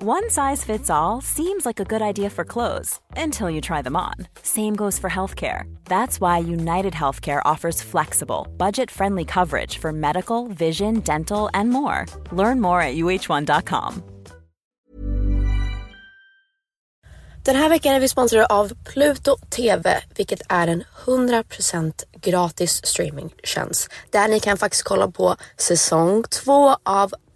One size fits all seems like a good idea for clothes until you try them on. Same goes for healthcare. That's why United Healthcare offers flexible, budget-friendly coverage for medical, vision, dental, and more. Learn more at uh1.com. Den här veckan är vi sponsrade av Pluto TV, vilket är en 100% gratis streamingtjänst där ni kan faktiskt kolla på säsong 2 av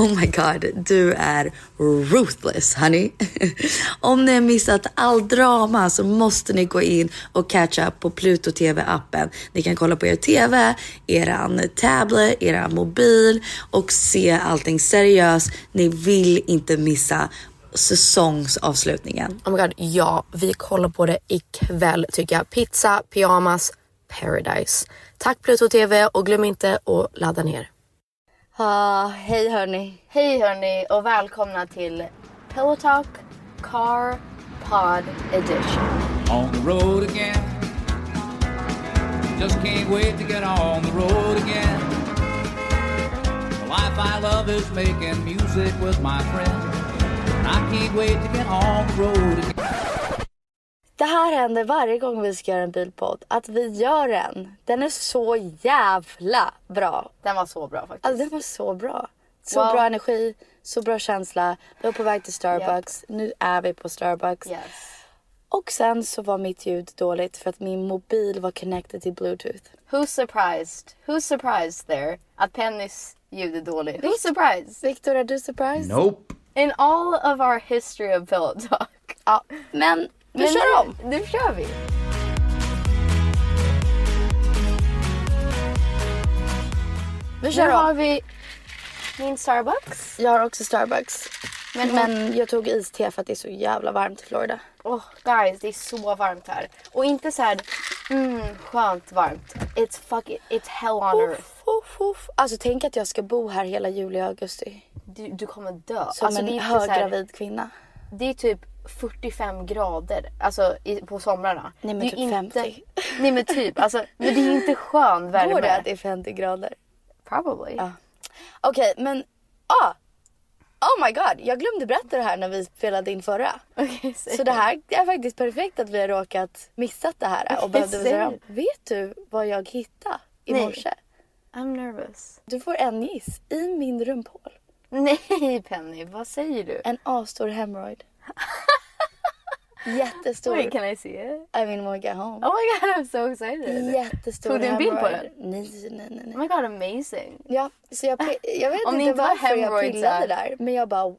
Oh my god, du är ruthless, honey. Om ni har missat all drama så måste ni gå in och catch up på Pluto TV-appen. Ni kan kolla på er TV, eran tablet, eran mobil och se allting seriöst. Ni vill inte missa säsongsavslutningen. Oh my god, ja, vi kollar på det ikväll tycker jag. Pizza, pyjamas, Paradise. Tack Pluto TV och glöm inte att ladda ner. Hej hörni och välkomna till Pillow Talk Car Pod Edition. On the road again. Just can't wait to get on the road again. The life I love is making music with my friends. I can't wait to get on the road again. Det här händer varje gång vi ska göra en bilpodd. Att vi gör den. Den är så jävla bra. Den var så bra faktiskt. Alltså den var så bra. Så wow. Bra energi, så bra känsla. Vi var på väg till Starbucks. Yep. Nu är vi på Starbucks. Yes. Och sen så var mitt ljud dåligt för att min mobil var connected till Bluetooth. Who's surprised there? Att Pennys ljud är dåligt. Who's surprised? Victor, are you surprised? Nope. In all of our history of Pillow Talk. Ja, men... Nu kör vi! Nu kör vi! Nu har vi min Starbucks. Jag har också Starbucks. Men jag tog iste för att det är så jävla varmt i Florida. Oh guys, det är så varmt här. Och inte så här, skönt varmt. It's hell on earth. Alltså tänk att jag ska bo här hela juli och augusti. Du kommer dö. Som alltså, en höggravid kvinna. Det är typ 45 grader alltså på somrarna. Nej men typ inte, 50. Nej men typ alltså, men det är inte skön värme. Går det att det är 50 grader? Probably. Ja. Okej, men oh my god, jag glömde berätta det här när vi spelade in förra. Okay, så det här är faktiskt perfekt att vi har råkat missat det här och behövde säga om. Vet du vad jag hittade i morse? I'm nervous. Du får en giss i min rumphål. Nej Penny, vad säger du? En A-stor hemorrhoid. Jättestor. Wait, can I see it? I mean, when we get home. Oh my god, I'm so excited. Jättestor. Tog du en bild på den? Nej. Oh my god, amazing. Ja, så jag vet inte varför jag pillade där. Men jag bara, wow,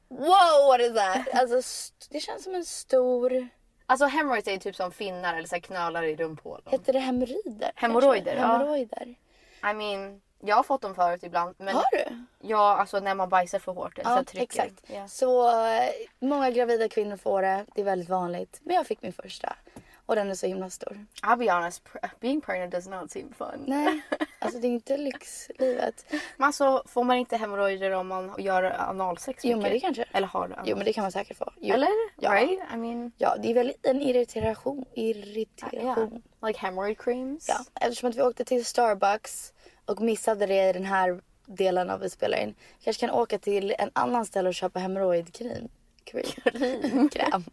what is that? Alltså, det känns som en stor... Alltså hemorrhoids är typ som finnar eller så här knölar i rumphålan. Heter det hemorrider? Hemorroider, ja. Hemorroider. I mean, jag har fått dem förut ibland. Men har du? Ja, alltså när man bajsar för hårt. Ja, så trycker. Exakt. Yeah. Så många gravida kvinnor får det. Det är väldigt vanligt. Men jag fick min första. Och den är så himla stor. I'll be honest, being pregnant does not seem fun. Nej, alltså det är inte lyxlivet. Men alltså, får man inte hemorrojder om man gör analsex? Jo, men det kanske. Eller har du analsex? Jo, men det kan man säkert få. Jo. Eller? Ja. Right? I mean... ja, det är väldigt en irritation. Yeah. Like hemorrhoid creams? Ja, eftersom att vi åkte till Starbucks och missade det i den här delen av vi spelar in. Kanske kan åka till en annan ställe och köpa hemorrojdkrim. Kräm.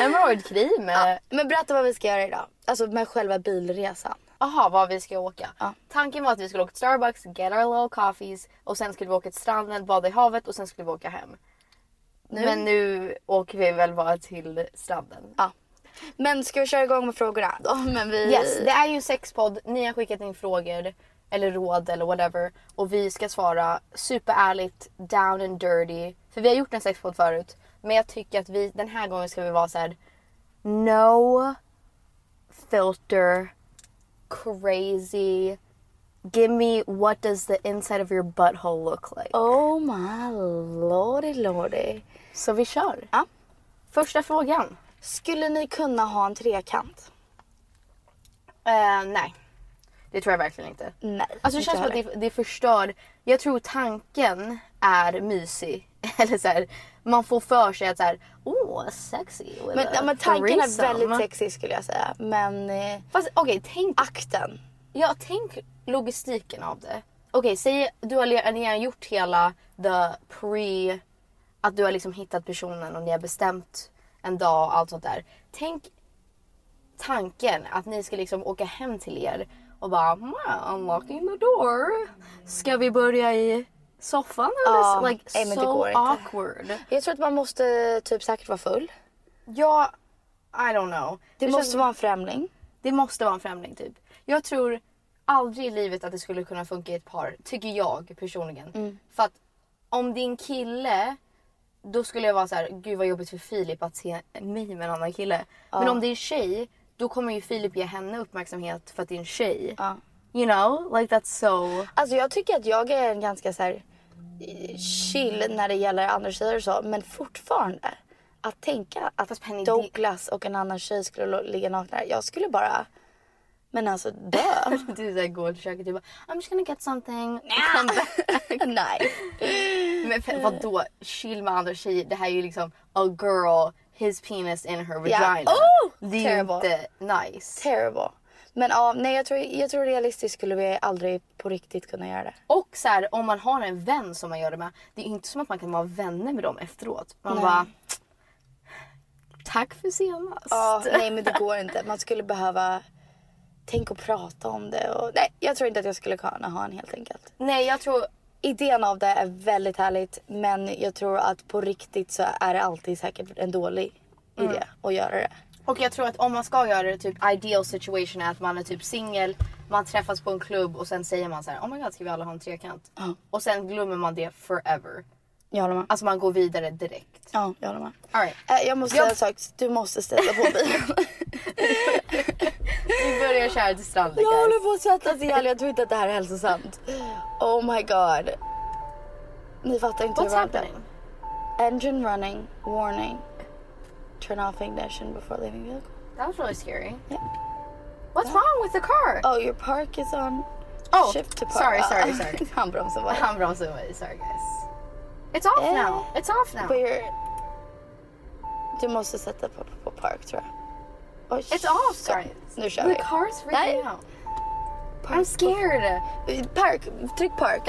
Hemorrojdkrim. Ja. Men berätta vad vi ska göra idag. Alltså med själva bilresan. Aha, vad vi ska åka. Ja. Tanken var att vi skulle åka till Starbucks, get our little coffees. Och sen skulle vi åka till stranden, bada i havet. Och sen skulle vi åka hem. Men nu åker vi väl bara till stranden. Ja. Men ska vi köra igång med frågorna? Ja, men vi... Yes, det är ju en sexpodd. Ni har skickat in frågor. Eller råd eller whatever. Och vi ska svara superärligt, down and dirty. För vi har gjort en sexpodd förut. Men jag tycker att vi, den här gången ska vi vara så här: no filter, crazy, give me what does the inside of your butthole look like. Oh my lordy lordy. Så vi kör. Ja. Första frågan. Skulle ni kunna ha en trekant? Nej. Det tror jag verkligen inte. Nej. Alltså det känns som att det förstör. Jag tror tanken är mysig. Eller så här, man får för sig att så här, oh, sexy. Men, ja, men tanken är väldigt sexy skulle jag säga. Men fast, okay, tänk akten. Ja, tänk logistiken av det. Okej, säg du har gjort hela the pre, att du har liksom hittat personen och ni har bestämt en dag och allt sånt där. Tänk tanken att ni ska liksom åka hem till er och bara, unlocking the door. Ska vi börja i soffan eller like so awkward. Jag tror att man måste typ säkert vara full. Ja, I don't know. Det måste vara en främling. Det måste vara en främling typ. Jag tror aldrig i livet att det skulle kunna funka i ett par, tycker jag personligen. Mm. För att om det är en kille, då skulle jag vara så här, gud vad jobbigt för Filip att se mig med en annan kille. Ja. Men om det är en tjej, då kommer ju Filip ge henne uppmärksamhet för att det är en tjej. Ja. You know, like that's so... Alltså jag tycker att jag är en ganska så här chill när det gäller andra tjejer och så. Men fortfarande att tänka att fast Penny Douglas och en annan tjej skulle ligga nakna. Jag skulle bara... Men alltså dö. Du såhär går och försöker typ bara, I'm just gonna get something. Nej. Men vadå? Chill med andra tjejer. Det här är ju liksom a girl, his penis in her vagina. Yeah. Oh, det är inte nice. Terrible. Men ja, nej, jag tror realistiskt skulle vi aldrig på riktigt kunna göra det. Och så här, om man har en vän som man gör det med, det är inte som att man kan vara vänner med dem efteråt. Man bara, tack för senast. Ja, nej men det går inte. Man skulle behöva tänka och prata om det. Och, nej, jag tror inte att jag skulle kunna ha en helt enkelt. Nej, jag tror... Idén av det är väldigt härligt, men jag tror att på riktigt så är det alltid säkert en dålig idé att göra det. Och jag tror att om man ska göra det, typ ideal situation är att man är typ singel, man träffas på en klubb och sen säger man så här, oh my god, ska vi alla ha en trekant? Ja. Och sen glömmer man det forever. Jag håller med. Alltså man går vidare direkt. Ja, jag håller med. All right. Jag måste säga en sak, du måste ställa på bilen. Vi börjar köra till stranden. Jag håller på att svettas ihjäl, jag tror inte att det här är hälsosamt. Oh my god. Ni fattar inte hur varmt det är. Engine running, warning. Turn off ignition before leaving the vehicle. That was really scary. Yeah. What's wrong with the car? Oh, your park is on shift to park. Sorry. Han bromsade mig. Sorry, guys. It's off now. It's off now. Du måste sätta på park, tror jag. It's off, sorry. Nu kör vi. The car's freaking out. I'm scared. Park. Tryck park.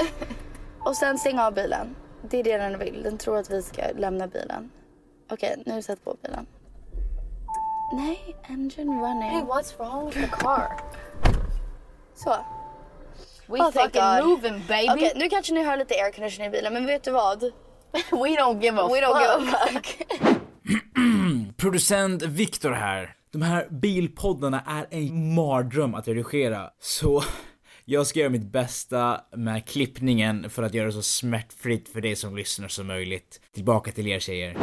Och sen stäng av bilen. Det är det den vill. Den tror att vi ska lämna bilen. Okej, nu sätt på bilen. Nej, engine running. Hey, what's wrong with the car? Så. We fucking moving, baby. Okej, nu kanske ni hör lite air condition i bilen, men vet du vad? We don't give a fuck. Producent Victor här. De här bilpoddarna är en mardröm att redigera. Så jag ska göra mitt bästa med klippningen för att göra det så smärtfritt för dig som lyssnar som möjligt. Tillbaka till er tjejer.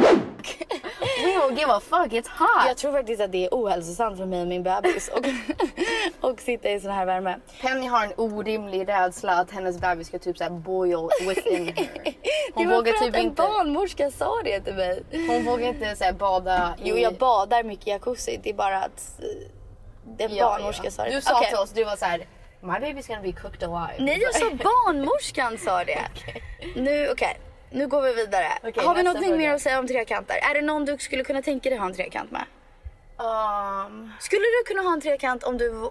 We don't give a fuck, it's hot. Jag tror faktiskt att det är ohälsosamt för mig och min bebis och sitta i sån här värme. Penny har en orimlig rädsla att hennes bebis ska typ så här boil within her. Hon vågar typ inte. En barnmorska sa det till mig. Hon vågar inte så här bada. Jo, jag badar mycket i jacuzzi. Det är bara att den barnmorskan sa det. Du sa till oss, du var så här, my baby's gonna be cooked alive. Nej, jag sa barnmorskan sa det. Okay. Nu, okej. Okay. Nu går vi vidare. Okay, har vi någonting mer att säga om trekanter? Är det någon du skulle kunna tänka dig ha en trekant med? Skulle du kunna ha en trekant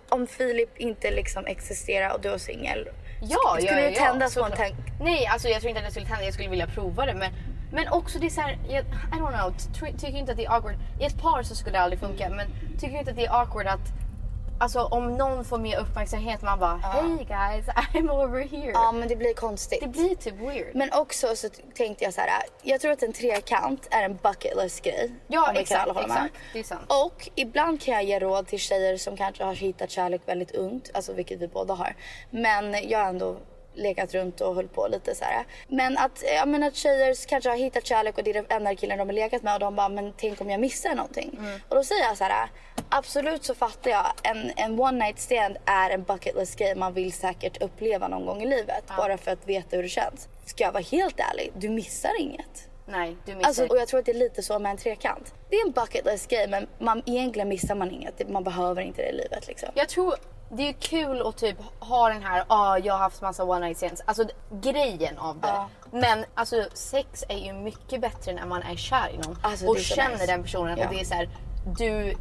om Filip inte liksom existerar och du är singel? Ja, skulle du tända på en tank? Nej, alltså jag tror inte att jag skulle tända. Jag skulle vilja prova det, men också det är så här, I don't know, tycker inte att det är awkward. I ett par så skulle det aldrig funka, men tycker inte att det är awkward att alltså om någon får mer uppmärksamhet man bara hey guys, I'm over here. Ja, men det blir konstigt. Det blir typ weird. Men också så tänkte jag så här, jag tror att en trekant är en bucket list grej. Ja, exakt. Det är sant. Och ibland kan jag ge råd till tjejer som kanske har hittat kärlek väldigt ungt, alltså vilket vi båda har. Men jag har ändå legat runt och höll på lite så här. Men att jag menar att tjejer kanske har hittat kärlek och det är den enda killen de har legat med och de bara men tänk om jag missar någonting. Mm. Och då säger jag så här, absolut så fattar jag en one night stand är en bucket list grej man vill säkert uppleva någon gång i livet bara för att veta hur det känns. Ska jag vara helt ärlig, du missar inget. Nej, du missar. Alltså, och jag tror att det är lite så med en trekant. Det är en bucket list grej men man egentligen missar man inget. Man behöver inte det i livet liksom. Jag tror det är kul att typ ha den här jag har haft massa one night stands. Alltså grejen av det. Men alltså sex är ju mycket bättre när man är kär i någon alltså, och känner nice. Den personen och det är så här, du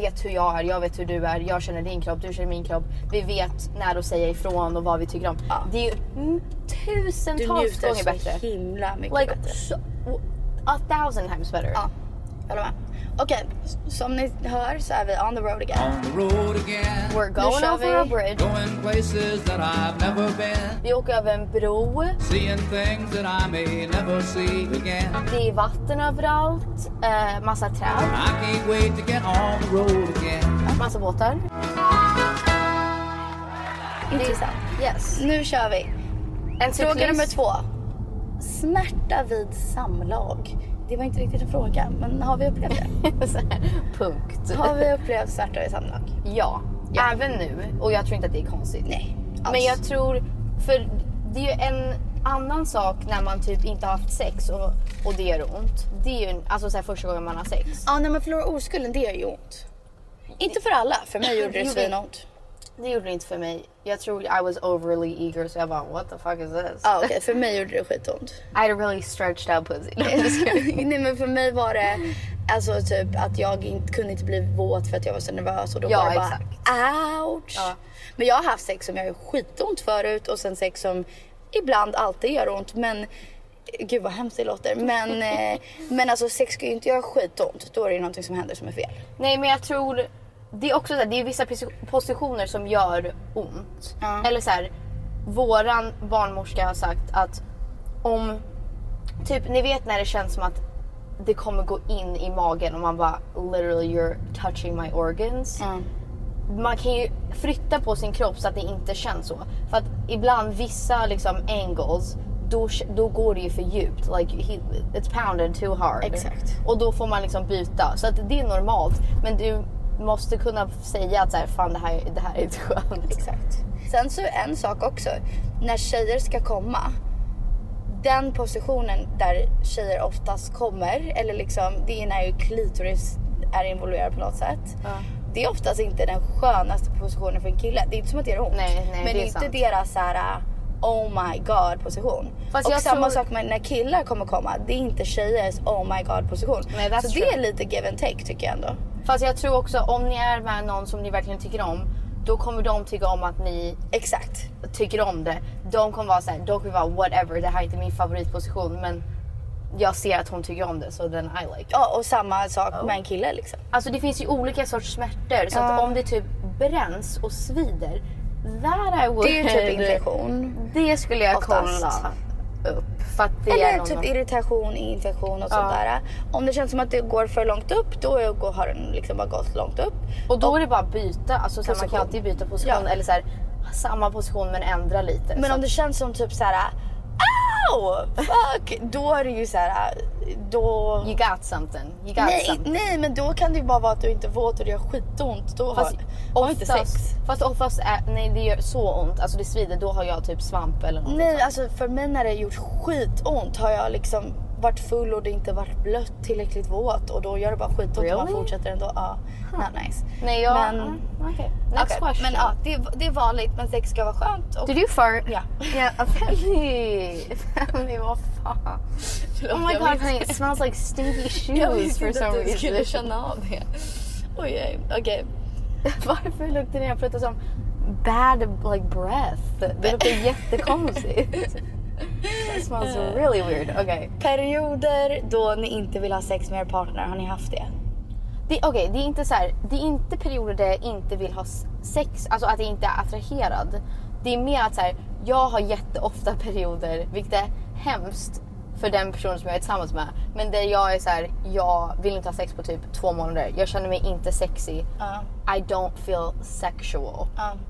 vet hur jag är, jag vet hur du är, jag känner din kropp, du känner min kropp. Vi vet när att säga ifrån och vad vi tycker om. Det är ju tusentals gånger bättre. Du njuter så himla mycket like, bättre. So, 1000 times better. Ja, jag håller med. Okej, som ni hör så är vi on the road again. On the road again. We're going over a bridge. Going places that I've never been. Vi åker över en bro. Seeing things that I may never see again. Det är vatten överallt, massa träd. I can't wait to get on the road again. Massa båtar. Intressant. Yes. Nu kör vi. Fråga nummer 2. Smärta vid samlag. Det var inte riktigt en fråga, men har vi upplevt det? Så här, punkt. Har vi upplevt smärta i samlag? Ja, även nu. Och jag tror inte att det är konstigt. Nej. Alltså. Men jag tror, för det är ju en annan sak när man typ inte har haft sex och det gör ont. Det är ju alltså så här, första gången man har sex. Ja, när man förlorar oskulden, det gör ju ont. Inte för alla, för mig gjorde det svinont. Det gjorde det inte för mig. Jag tror I was overly eager så jag bara, what the fuck is this? Ah, okay. För mig gjorde det skitont. I had a really stretched out pussy. Nej, men för mig var det alltså typ att jag kunde inte bli våt för att jag var så nervös och då var det bara, ouch. Ja. Men jag har haft sex som jag gör skitont förut och sen sex som ibland alltid gör ont men gud vad hemskt det låter. Men, men alltså sex ska ju inte göra skitont. Då är det ju någonting som händer som är fel. Nej, men jag tror det är också så här, det är vissa positioner som gör ont. Mm. Eller så här, våran barnmorska har sagt att om typ ni vet när det känns som att det kommer gå in i magen och man bara literally you're touching my organs. Mm. Man kan ju flytta på sin kropp så att det inte känns så. För att ibland vissa liksom angles då går det ju för djupt like it's pounded too hard. Exakt. Och då får man liksom byta så att det är normalt men du måste kunna säga att så här, fan det här är inte skönt. Exakt. Sen så en sak också. När tjejer ska komma. Den positionen där tjejer oftast kommer. Eller liksom det är när ju klitoris är involverad på något sätt. Ja. Det är oftast inte den skönaste positionen för en kille. Det är inte som att det är ont. Nej, men det är inte sant. Deras så här, oh my god position. Fast och samma sak med när killar kommer komma. Det är inte tjejers oh my god position. Nej, så true. Det är lite give and take tycker jag ändå. Fast jag tror också om ni är med någon som ni verkligen tycker om, då kommer de tycka om att ni exakt tycker om det. De kommer vara så här, de kommer vara whatever, det här är inte min favoritposition men jag ser att hon tycker om det så den I like. Ja, och samma sak med en kille liksom. Alltså det finns ju olika sorts smärtor så att om det typ bränns och svider, det är typ infektion. Det skulle jag kolla upp. Eller typ irritation, infektion och sånt där. Om det känns som att det går för långt upp, då har den liksom bara gått långt upp. Och då är det bara byta, alltså så man kan alltid byta position eller så här, samma position men ändra lite. Men om det känns som typ så här wow, fuck. Då är det ju så här, då... You got something. You got something. Nej, men då kan det ju bara vara att du inte får och det gör skitont. Då fast har jag inte sex. Fast oftast är, nej, det gör så ont. Alltså det svider, då har jag typ svamp eller något. Nej, alltså för mig när det gjort skitont har jag liksom varit full och det inte varit blött tillräckligt våt. Och då gör det bara skitont och man fortsätter ändå. Ja, not nice. Nej, jag... Men... Okej. Next question. Men ja, det är vanligt, men sex ska vara skönt. Och... Did you fart? Ja. Yeah, Penny, vad fan? Oh my god, Penny, it smells like stinky shoes for some reason. Jag visste inte att du skulle känna av det. Oj, okej. Varför luktar det när jag pratar som bad, like, breath? Det luktar jättekonstigt. That smells really weird. Okay. Perioder då ni inte vill ha sex med er partner, har ni haft det? Okej, det är inte så här, det är inte perioder där jag inte vill ha sex, alltså att jag inte är attraherad. Det är mer att så här, jag har jätteofta perioder, vilket är hemskt för den personen som jag är tillsammans med, men där jag är så här, jag vill inte ha sex på typ 2 månader. Jag känner mig inte sexy. I don't feel sexual.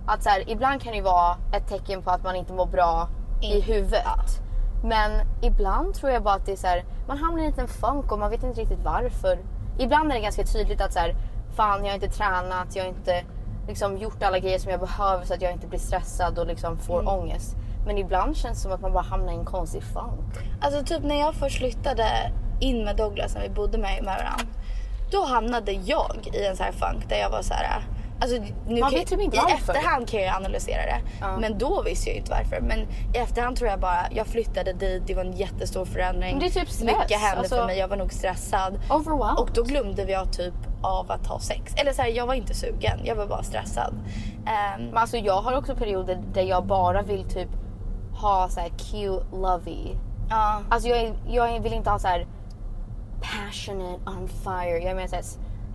Att så här, ibland kan det ju vara ett tecken på att man inte mår bra i huvudet. Men ibland tror jag bara att det är så här, man hamnar i en liten funk och man vet inte riktigt varför. Ibland är det ganska tydligt att så här, fan, jag har inte tränat, jag har inte liksom gjort alla grejer som jag behöver så att jag inte blir stressad och liksom får ångest. Men ibland känns det som att man bara hamnar i en konstig funk. Alltså typ när jag först flyttade in med Douglas, när vi bodde med varandra, då hamnade jag i en så här funk där jag var så här, alltså nu man vet ju inte varför. I efterhand kan jag analysera det. Men då visste jag inte varför. Men i efterhand tror jag bara, jag flyttade dit, det var en jättestor förändring. Det är typ stress. Mycket hände alltså, för mig, jag var nog stressad. Overwhelmed. Och då glömde jag typ av att ha sex. Eller så här, jag var inte sugen, jag var bara stressad. Men alltså jag har också perioder där jag bara vill typ ha så här cute, lovey. Alltså jag vill inte ha så här passionate, on fire. Jag menar så här,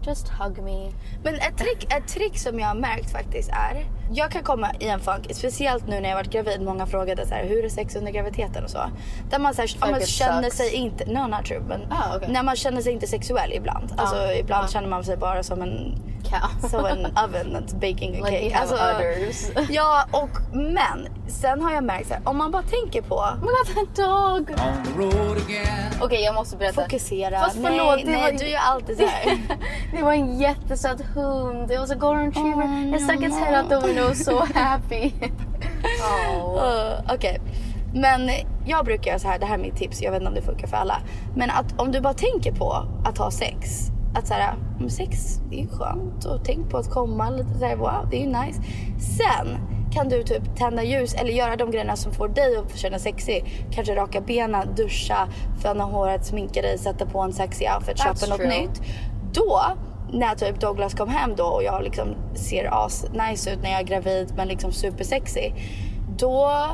just hug me. Men ett trick som jag har märkt faktiskt är, jag kan komma i en funk, speciellt nu när jag varit gravid. Många frågade så här, hur är sex under graviditeten och så. Där man, så här, man känner sig inte, no, not true, men när man känner sig inte sexuell ibland. Alltså ibland känner man sig bara som en cow. Som en oven that's baking a cake. Alltså, ja, och men sen har jag märkt så här, om man bara tänker på Okej, jag måste berätta. Fokusera. Fast förlåt, nej, du gör alltid så här. Det var en jättesöt hund. Det var så golden retriever. Jag stack its head out the window, so happy. Okej. Men jag brukar göra så här. Det här är mitt tips. Jag vet inte om det funkar för alla. Men att om du bara tänker på att ha sex. Att så här, sex, det är ju skönt. Och tänk på att komma lite så här, wow, det är ju nice. Sen kan du typ tända ljus eller göra de grejerna som får dig att känna sexy. Kanske raka benen, duscha, föna håret, sminka dig, sätta på en sexy outfit, köpa något nytt. Då, när typ Douglas kom hem då och jag liksom ser as nice ut när jag är gravid, men liksom supersexy, då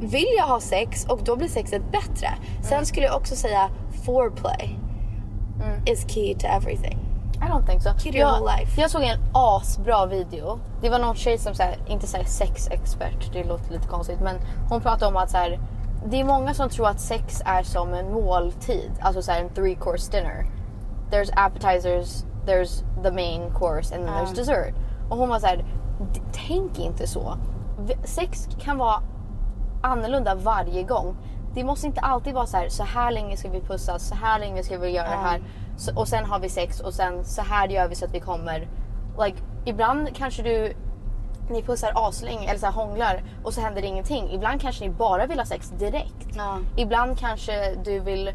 vill jag ha sex och då blir sexet bättre. Sen skulle jag också säga foreplay is key to everything. I don't think so. Key to your life. Jag såg en asbra video. Det var någon tjej som såhär, inte såhär sexexpert, det låter lite konstigt, men hon pratade om att så här, det är många som tror att sex är som en måltid, alltså såhär en 3-course dinner. There's appetizers, there's the main course and then there's dessert. Och hon var så här, tänk inte så. Sex kan vara annorlunda varje gång. Det måste inte alltid vara så här länge ska vi pussas, så här länge ska vi göra det här. Så, och sen har vi sex och sen så här gör vi så att vi kommer. Like, ibland kanske ni pussar aslänge eller så här hånglar och så händer det ingenting. Ibland kanske ni bara vill ha sex direkt. Ibland kanske du vill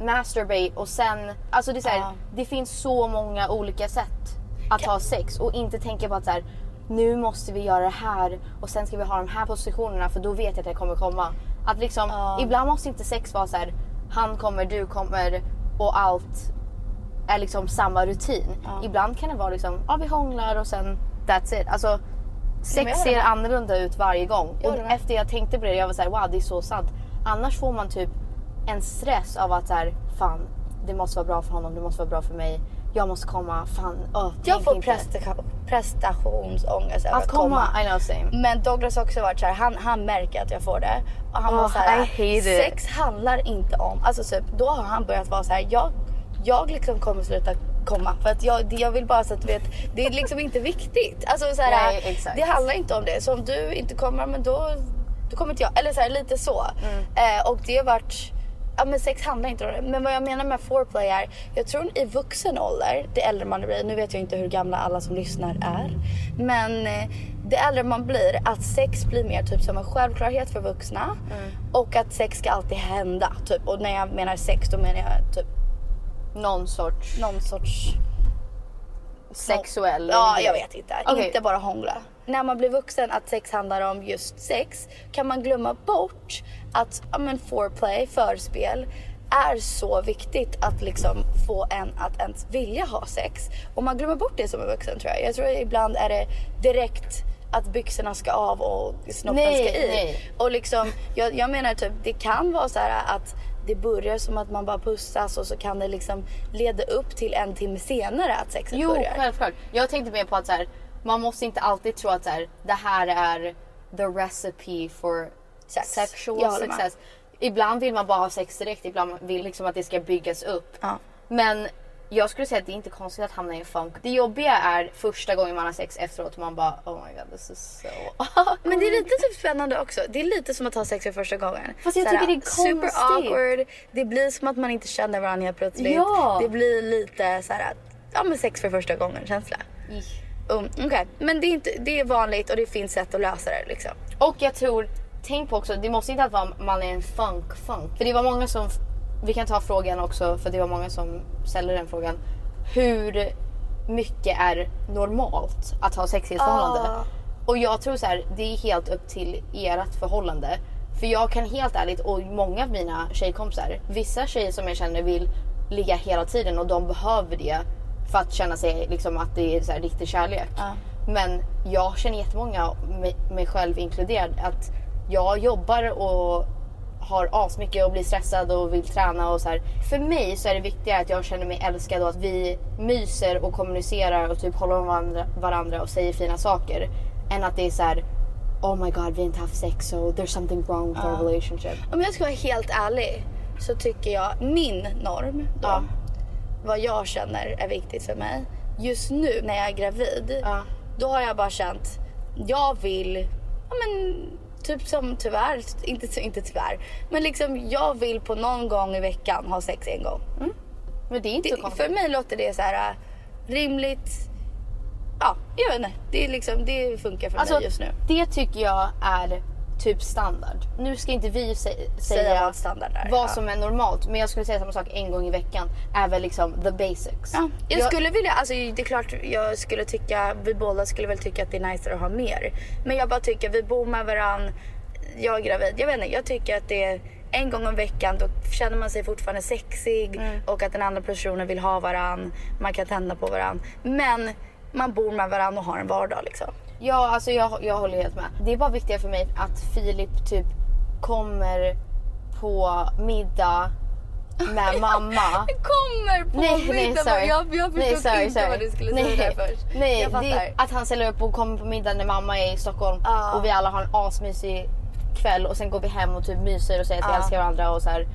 masturbate och sen, alltså det är så här, det finns så många olika sätt att ha sex och inte tänka på att så här, nu måste vi göra det här och sen ska vi ha de här positionerna för då vet jag att det kommer komma. Att liksom, ibland måste inte sex vara så här, han kommer, du kommer och allt är liksom samma rutin. Ibland kan det vara liksom, vi hånglar och sen that's it. Alltså sex ser annorlunda ut varje gång. Och efter jag tänkte på det, jag var så här, wow, det är så sant. Annars får man typ en stress av att så här, fan, det måste vara bra för honom, det måste vara bra för mig, jag måste komma, fan, jag får prestationsångest över att komma. I know, same. Men Douglas har också varit så här, han märker att jag får det och han var så här, sex handlar inte om, alltså typ, då har han börjat vara så här, jag liksom kommer sluta komma för att jag vill bara så att du vet, det är liksom inte viktigt, alltså så här, nej, det handlar inte om det, så om du inte kommer, men då då kommer inte jag, eller så här, lite så. Och det har varit, ja men sex handlar inte om det. Men vad jag menar med foreplay är, jag tror i vuxen ålder, det äldre man blir, nu vet jag inte hur gamla alla som lyssnar är, men det äldre man blir, att sex blir mer typ som en självklarhet för vuxna, och att sex ska alltid hända typ. Och när jag menar sex, då menar jag typ någon sorts sexuell. Ja, jag vet inte. Okay. Inte bara hångla. När man blir vuxen, att sex handlar om just sex, kan man glömma bort att foreplay, förspel, är så viktigt att liksom få en att ens vilja ha sex. Och man glömmer bort det som en vuxen, tror jag. Jag tror ibland är det direkt att byxorna ska av och snoppen ska i. Nej. Och liksom, jag menar typ, det kan vara så här att det börjar som att man bara pussas, och så kan det liksom leda upp till en timme senare att sexet börjar. Jo, självklart. Jag tänkte mer på att så här, man måste inte alltid tro att så här, det här är the recipe for sexual success. Ibland vill man bara ha sex direkt, ibland vill liksom att det ska byggas upp. Ja. Men jag skulle säga att det är inte konstigt att hamna i en funk. Det jobbiga är första gången man har sex, efteråt man bara, oh my god, this is so awkward. Men det är lite typ spännande också. Det är lite som att ha sex för första gången. Fast jag tycker det är konstigt. Super awkward. Det blir som att man inte känner varandra helt plötsligt. Ja. Det blir lite så här, ja men sex för första gången känsla. Okej. Men det är, inte, det är vanligt, och det finns sätt att lösa det liksom. Och jag tror, tänk på också, det måste inte vara man är en funk. För det var många som, vi kan ta frågan också, för det var många som ställer den frågan. Hur mycket är normalt att ha sex i ett förhållande? Och jag tror så här, det är helt upp till ert förhållande. För jag kan helt ärligt, och många av mina tjejkompisar, vissa tjejer som jag känner vill ligga hela tiden, och de behöver det för att känna sig liksom att det är så här riktig kärlek. Men jag känner jättemånga, mig själv inkluderad, att jag jobbar och har asmycket och blir stressad och vill träna och så här. För mig så är det viktiga att jag känner mig älskad, och att vi myser och kommunicerar och typ håller om varandra och säger fina saker, än att det är så här, oh my god, vi har inte haft sex, so there's something wrong with our relationship. Om jag ska vara helt ärlig, så tycker jag min norm då, vad jag känner är viktigt för mig just nu när jag är gravid, då har jag bara känt, jag vill, ja men typ som tyvärr, inte tyvärr, men liksom jag vill på någon gång i veckan ha sex en gång. Men det är inte det, så för mig låter det så här rimligt. Ja, jag vet inte. Det är liksom, det funkar för mig just nu. Det tycker jag är typ standard. Nu ska inte vi säga vad standard är, vad som är normalt, men jag skulle säga samma sak, en gång i veckan är väl liksom the basics. Jag skulle vilja, alltså det är klart jag skulle tycka, vi båda skulle väl tycka att det är nicer att ha mer, men jag bara tycker, vi bor med varann, jag är gravid, jag vet inte, jag tycker att det är en gång om veckan, då känner man sig fortfarande sexig, och att den andra personen vill ha varann, man kan tända på varann, men man bor med varann och har en vardag liksom. Ja, alltså jag håller helt med. Det är bara viktigt för mig att Filip typ kommer på middag med mamma. Kommer på middag? Nej, jag förstod inte vad du skulle säga där först. Nej, det, att han ställer upp och kommer på middag när mamma är i Stockholm, och vi alla har en asmysig kväll, och sen går vi hem och typ myser och säger att vi älskar varandra, och så här,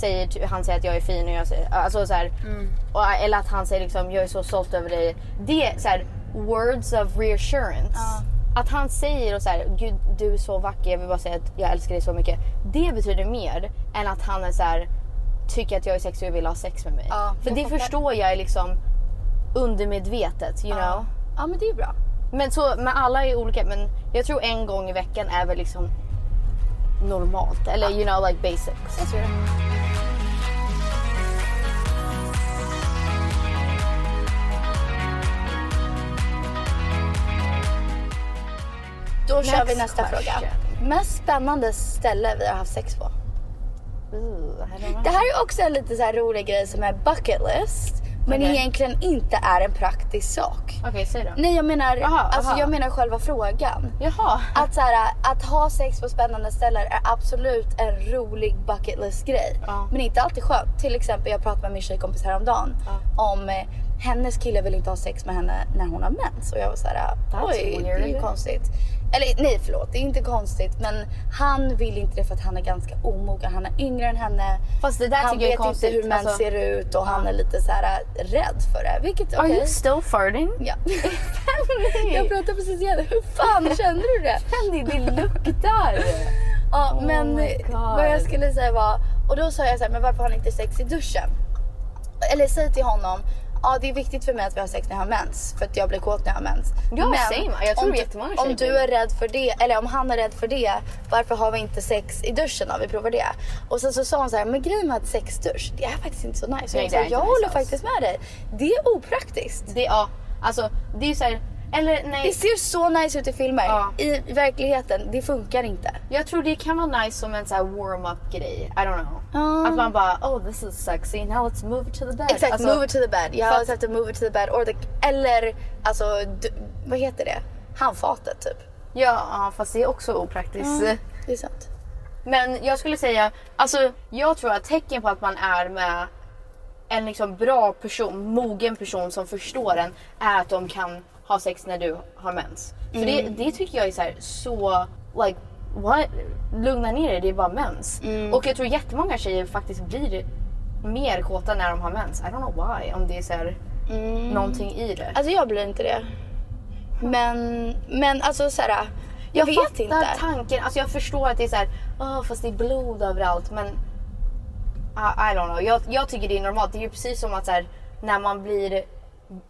säger, han säger att jag är fin, och jag säger, alltså så här, och, eller att han säger liksom, jag är så stolt över dig. Det är så här, words of reassurance. Att han säger och så här, gud du är så vacker, jag vill bara säga att jag älskar dig så mycket. Det betyder mer än att han är så här, tycker att jag är sexig och vill ha sex med mig. För det förstår jag är liksom undermedvetet, you know. Ja, men det är bra. Men så, men alla är olika, men jag tror en gång i veckan är väl liksom normalt, eller you know, like basics. Jag tror det. Då kör vi nästa fråga. Mest spännande ställe vi har haft sex på. Det här är också en lite så här rolig grej som är bucket list, men egentligen inte är en praktisk sak. Okej, säg då. Nej, jag menar, alltså jag menar själva frågan. Jaha. Att så här, att ha sex på spännande ställen är absolut en rolig bucket list grej, men inte alltid skönt. Till exempel, jag pratade med min tjejkompis häromdagen om hennes kille vill inte ha sex med henne när hon har mens, och jag var så här, oj, det är ju konstigt. Eller nej, förlåt, det är inte konstigt, men han vill inte det för att han är ganska omogen, han är yngre än henne. Fast det där han tycker jag är konstigt. Han vet inte hur män ser ut, och han är lite så här rädd för det, vilket okej. Are you still farting? Ja. Jag pratade precis igen. Hur fan känner du det? Penny, det luktar. Ja, men vad jag skulle säga var, och då sa jag så här, men varför har ni inte sex i duschen? Eller säg till honom, ja, det är viktigt för mig att vi har sex när jag har mens, för att jag blir kåt när jag har mens. Ja, men jag tror om du är rädd för det, eller om han är rädd för det, varför har vi inte sex i duschen då? Vi provar det. Och sen så sa hon så här, men grejen med att sexdusch, det är faktiskt inte så nice. Så jag håller faktiskt med dig. Det är opraktiskt. Det, ja, alltså det är så här, eller, nej. Det ser så nice ut i filmer, ja. I verkligheten, det funkar inte. Jag tror det kan vara nice som en så här warm-up grej, I don't know. Att man bara, oh this is sexy, now let's move to the bed. Exakt, alltså, move to the bed, jag har sett move to the bed or the, eller, alltså, vad heter det? Handfatet typ. Ja, fast det är också opraktiskt. Mm, det är sant. Men jag skulle säga, alltså jag tror att tecken på att man är med en liksom bra person, mogen person som förstår en, är att de kan ha sex när du har mens. För det tycker jag är så här, så like what? Lugna ner dig, det är bara mens. Och jag tror jättemånga tjejer faktiskt blir mer kåta när de har mens. I don't know why, om det är så här, någonting i det. Alltså jag blir inte det. Men alltså så här, jag vet inte. Jag fattar tanken, alltså jag förstår att det är så här, fast det är blod överallt, men I don't know. Jag tycker det är normalt. Det är ju precis som att så här, när man blir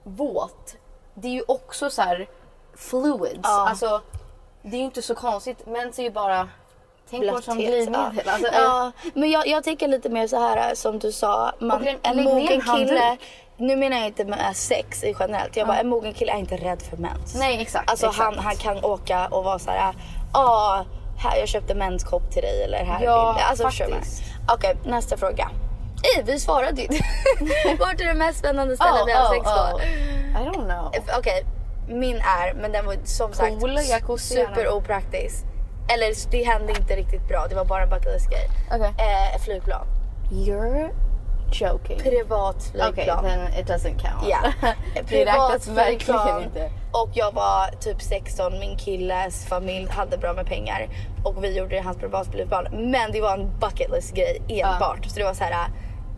våt, det är ju också så här fluids. Ja. Alltså det är ju inte så konstigt, men det är ju bara tänk på som glidmedel. Ja. Alltså, ja. Men jag tänker lite mer så här som du sa, en mogen kille. Nu menar jag inte med sex i generellt. Jag bara, en mogen kille är inte rädd för mens. Nej, exakt. Alltså exakt. Han kan åka och vara så här, här jag köpte menskopp till dig eller här. Ja, alltså, faktiskt. Okej, nästa fråga. Vi svarade ju. Vart är det mest spännande stället vi har sex på? I don't know. Okej, min är, men den var som sagt superopraktisk. Eller det hände inte riktigt bra, det var bara en bakterieskrej. Okej. Flygplan. You're joking. Privatflygplan. Okej, then it doesn't count. Ja. Privatflygplan. Och jag var typ 16, min killes familj hade bra med pengar. Och vi gjorde det i hans privatflygplan. Men det var en bucketlist-grej enbart. Så det var så här,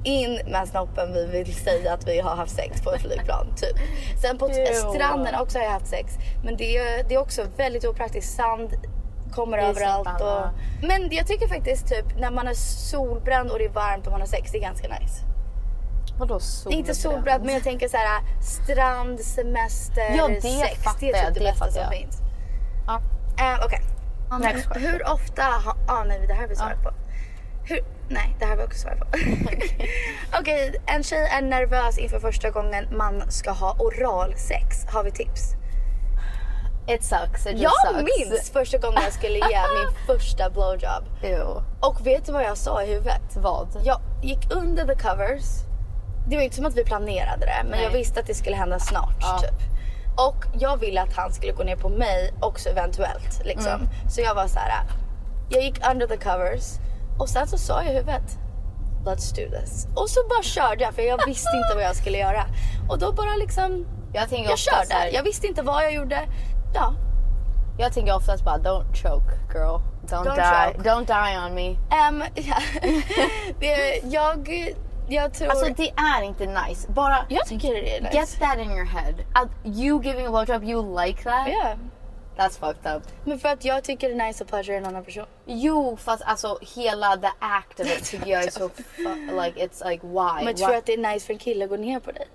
in med snoppen, vi vill säga att vi har haft sex på ett flygplan typ. Sen på stranden också har jag haft sex. Men det är också väldigt opraktiskt, sand kommer överallt och... Men jag tycker faktiskt typ när man är solbränd och det är varmt och man har sex, det är ganska nice. Vadå solbränd? Inte solbränd, men jag tänker så här: strand, semester, sex, det är typ det bästa som finns. Ja. Okej. Hur ofta det här vi svarat på. Nej, det här var också svår på. Okej, en tjej är nervös inför första gången man ska ha oralsex. Har vi tips? It sucks, jag minns första gången jag skulle ge min första blowjob. Ew. Och vet du vad jag sa i huvudet? Vad? Jag gick under the covers. Det var inte som att vi planerade det, men jag visste att det skulle hända snart typ. Och jag ville att han skulle gå ner på mig också eventuellt liksom. Så jag var så här, jag gick under the covers. Och sen så sa jag i huvudet, let's do this. Och så bara körde jag, för jag visste inte vad jag skulle göra. Och då bara liksom, jag körde. Här, jag visste inte vad jag gjorde. Ja. Jag tänker oftast bara, don't choke girl. Don't die. Choke. Don't die on me. Jag tror... Alltså det är inte nice. Bara, jag tycker det är nice. Get that in your head. You giving a blowjob, you like that? Yeah. That's fucked up. Men för att jag tycker det är nice att pleasure en annan person. Jo, fast alltså hela the act of it tycker jag är så like it's like why. Men tror du att det är nice för en kille att gå ner på dig?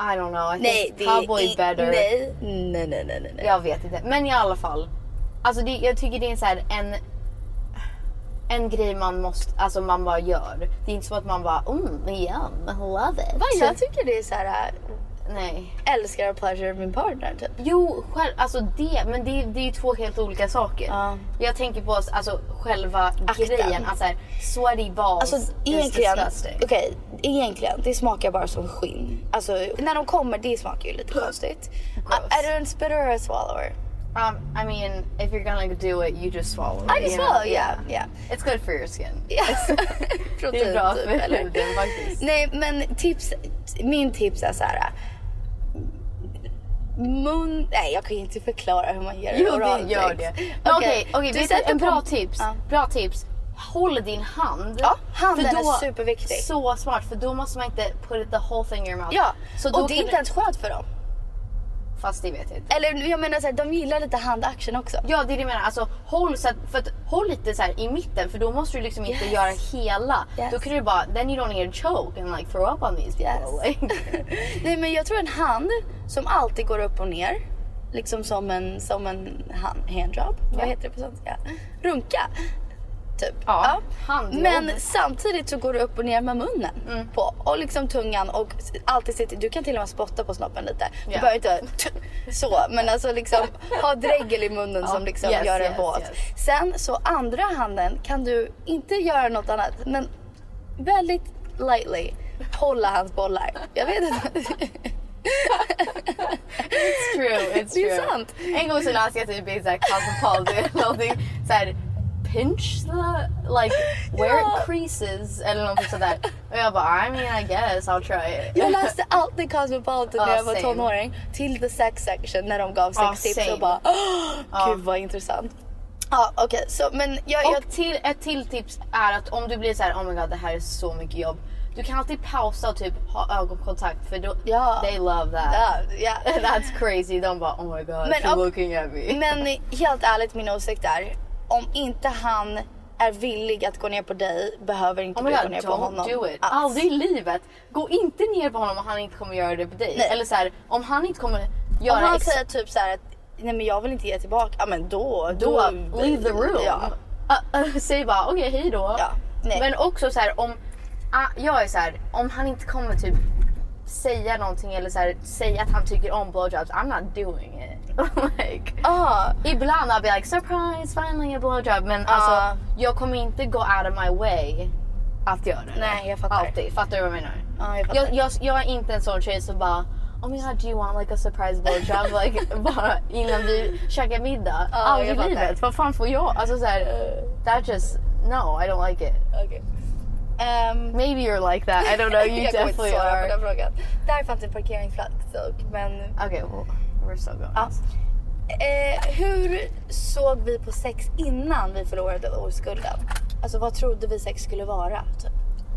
I don't know. I think it's probably better. Nej. Jag vet inte. Men i alla fall. Alltså det, jag tycker det är så här en grej man måste, alltså man bara gör. Det är inte så att man bara yeah, love it. Vad jag tycker det är så här. Nej. Älskar och pleasure min partner typ. Jo, själv, alltså det, men det är ju två helt olika saker. Jag tänker på alltså själva akten. Grejen, alltså här, sweaty balls. Alltså egentligen, egentligen, det smakar bara som skinn. Alltså när de kommer, det smakar ju lite konstigt. Är du en spitter or a swallower? I mean, if you're gonna do it, you just swallow. I just swallow, yeah. It's good for your skin. Det är bra för huden faktiskt. Nej, men min tips är så här. Nej, jag kan ju inte förklara hur man gör det. Jo, det gör det. Okej, vi sätter en bra tips. Bra tips. Håll din hand. Ja, handen är superviktig. Så smart, för då måste man inte put the whole thing in your mouth. Ja, så och det är inte ens skönt för dem. Fast det vet jag inte. Eller jag menar så här, de gillar lite handaction också. Ja, det är det jag menar. Alltså håll, så att, för att, håll lite så här i mitten. För då måste du liksom inte göra hela. Då kan du bara, then you don't need to choke and like throw up on these people. Like. Nej, men jag tror en hand som alltid går upp och ner. Liksom som en handjob. Ja. Vad heter det på sånt? Ja. Runka. Typ. Ja, ja. Men samtidigt så går du upp och ner med munnen på, och liksom tungan och alltid sitter, du kan till och med spotta på snoppen lite. Du behöver inte så, men alltså liksom ha dregel i munnen som liksom gör en båt. Yes. Sen så andra handen kan du inte göra något annat, men väldigt lightly hålla hans bollar. Jag vet inte. It's true, it's true. Det är sant. En gång så låste jag typ i såhär Cosmopol, det är någonting såhär pinch the, like, where it creases eller någonting sådär. Och jag bara, I mean, I guess, I'll try it. Jag läste alltid Cosmopolitan när jag var tonåring till the sex section när de gav sextips och bara, gud vad intressant. Okej, så men jag till, ett till tips är att om du blir så här, oh my god, det här är så mycket jobb. Du kan alltid pausa och typ ha ögonkontakt för då, they love that. That's crazy, de bara, oh my god, she's looking at me. Men helt ärligt, min åsikt är om inte han är villig att gå ner på dig, behöver inte du gå ner på honom. Do it. Aldrig i livet. Gå inte ner på honom om han inte kommer göra det på dig. Nej. Eller så här, om han inte kommer göra om han säger typ så här att nej men jag vill inte ge tillbaka. Ja men då leave the room. Ja. Säg bara okej, hej då. Ja. Men också så här om jag är så här, om han inte kommer typ säga någonting eller så här, säga att han tycker om blowjobs, I'm not doing it. Like, ibland I'll be like, surprise, finally a blowjob. Men alltså, jag kommer inte gå out of my way att göra det. Nej, jag fattar. Alltid. Fattar du vad jag menar? Jag är inte en sån tjej som bara, oh my god, do you want like a surprise blowjob? Like, bara innan vi käkar middag. Aldrig i livet. Vad fan får jag? Alltså så här, that just, no, I don't like it. Okay. Maybe you're like that, I don't know, you definitely are. Där fanns en parkeringsplats och, men... Okej, well. Hur såg vi på sex innan vi förlorade oskulden? Alltså vad trodde vi sex skulle vara? Typ?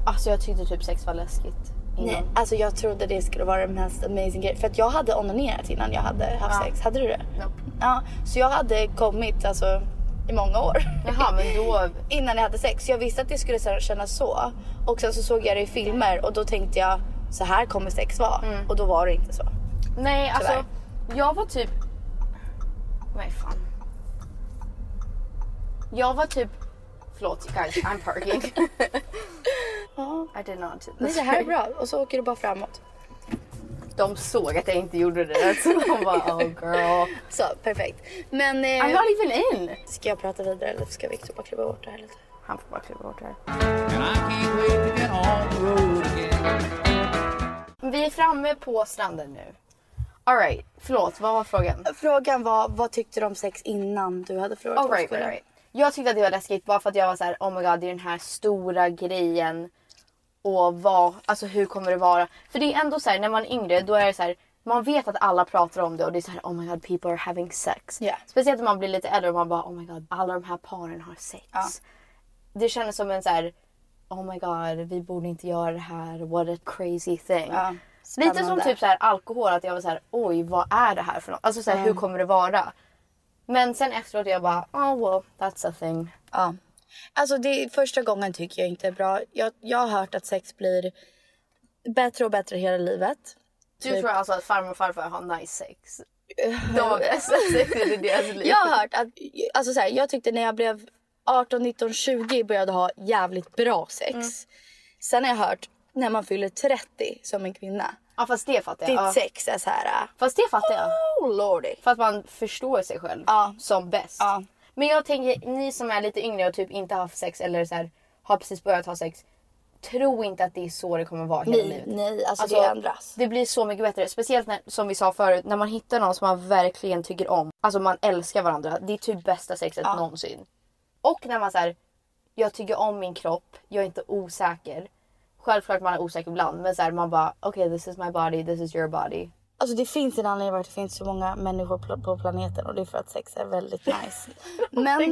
Alltså jag tyckte typ sex var läskigt innan. Nej, alltså jag trodde det skulle vara den mest amazing grej. För att jag hade onanerat innan jag hade haft sex. Hade du det? Nope. Ja. Så jag hade kommit alltså i många år. Jaha, men då... innan jag hade sex. Jag visste att det skulle kännas så. Och sen så såg jag det i filmer. Och då tänkte jag, så här kommer sex vara. Och då var det inte så. Nej, tyvärr. Alltså... Jag var typ förlåt guys, I'm parking. I did not do this. Men det här är bra. Och så åker du bara framåt. De såg att jag inte gjorde det. Så de bara, oh girl. Så, perfekt. Men... I'm not even in. Ska jag prata vidare eller ska Victor bara kliva bort det här lite? Han får bara kliva bort det här. And I can't wait to get on the road again. Vi är framme på stranden nu. All right, förlåt, vad var frågan? Frågan var, vad tyckte du om sex innan du hade förlorat oskulden? Right. Jag tyckte att det var läskigt bara för att jag var så här, oh my god, det är den här stora grejen. Och vad, alltså hur kommer det vara? För det är ändå så här, när man är yngre, då är det så här, man vet att alla pratar om det. Och det är så här, oh my god, people are having sex. Yeah. Speciellt när man blir lite äldre och man bara, oh my god, alla de här paren har sex. Det kändes som en så här, oh my god, vi borde inte göra det här. What a crazy thing. Spännande. Lite som typ så här alkohol, att jag var så här, oj vad är det här för något? Alltså så här, hur kommer det vara? Men sen efteråt jag bara, oh well, that's a thing. Ja. Alltså det första gången tycker jag inte är bra. Jag har hört att sex blir bättre och bättre hela livet. Du tror alltså att farmor och farfar har nice sex? De har bästa sex i deras liv. Jag har hört att, alltså så här, jag tyckte när jag blev 18, 19, 20 började ha jävligt bra sex. Sen har jag hört när man fyller 30 som en kvinna. Ja, fast det fattar jag. Ditt sex är så här. Fast det fattar jag. Oh lordy. För att man förstår sig själv som bäst. Men jag tänker, ni som är lite yngre och typ inte har haft sex eller så här, har precis börjat ha sex, tro inte att det är så det kommer vara hela livet. Nej, alltså det ändras. Det blir så mycket bättre. Speciellt när, som vi sa förut, när man hittar någon som man verkligen tycker om. Alltså man älskar varandra. Det är typ bästa sexet någonsin. Och när man så här, jag tycker om min kropp, jag är inte osäker. Självklart man är osäker ibland, men så här, man bara okej, this is my body, this is your body. Alltså det finns en anledning varför det finns så många människor på planeten, och det är för att sex är väldigt nice. Men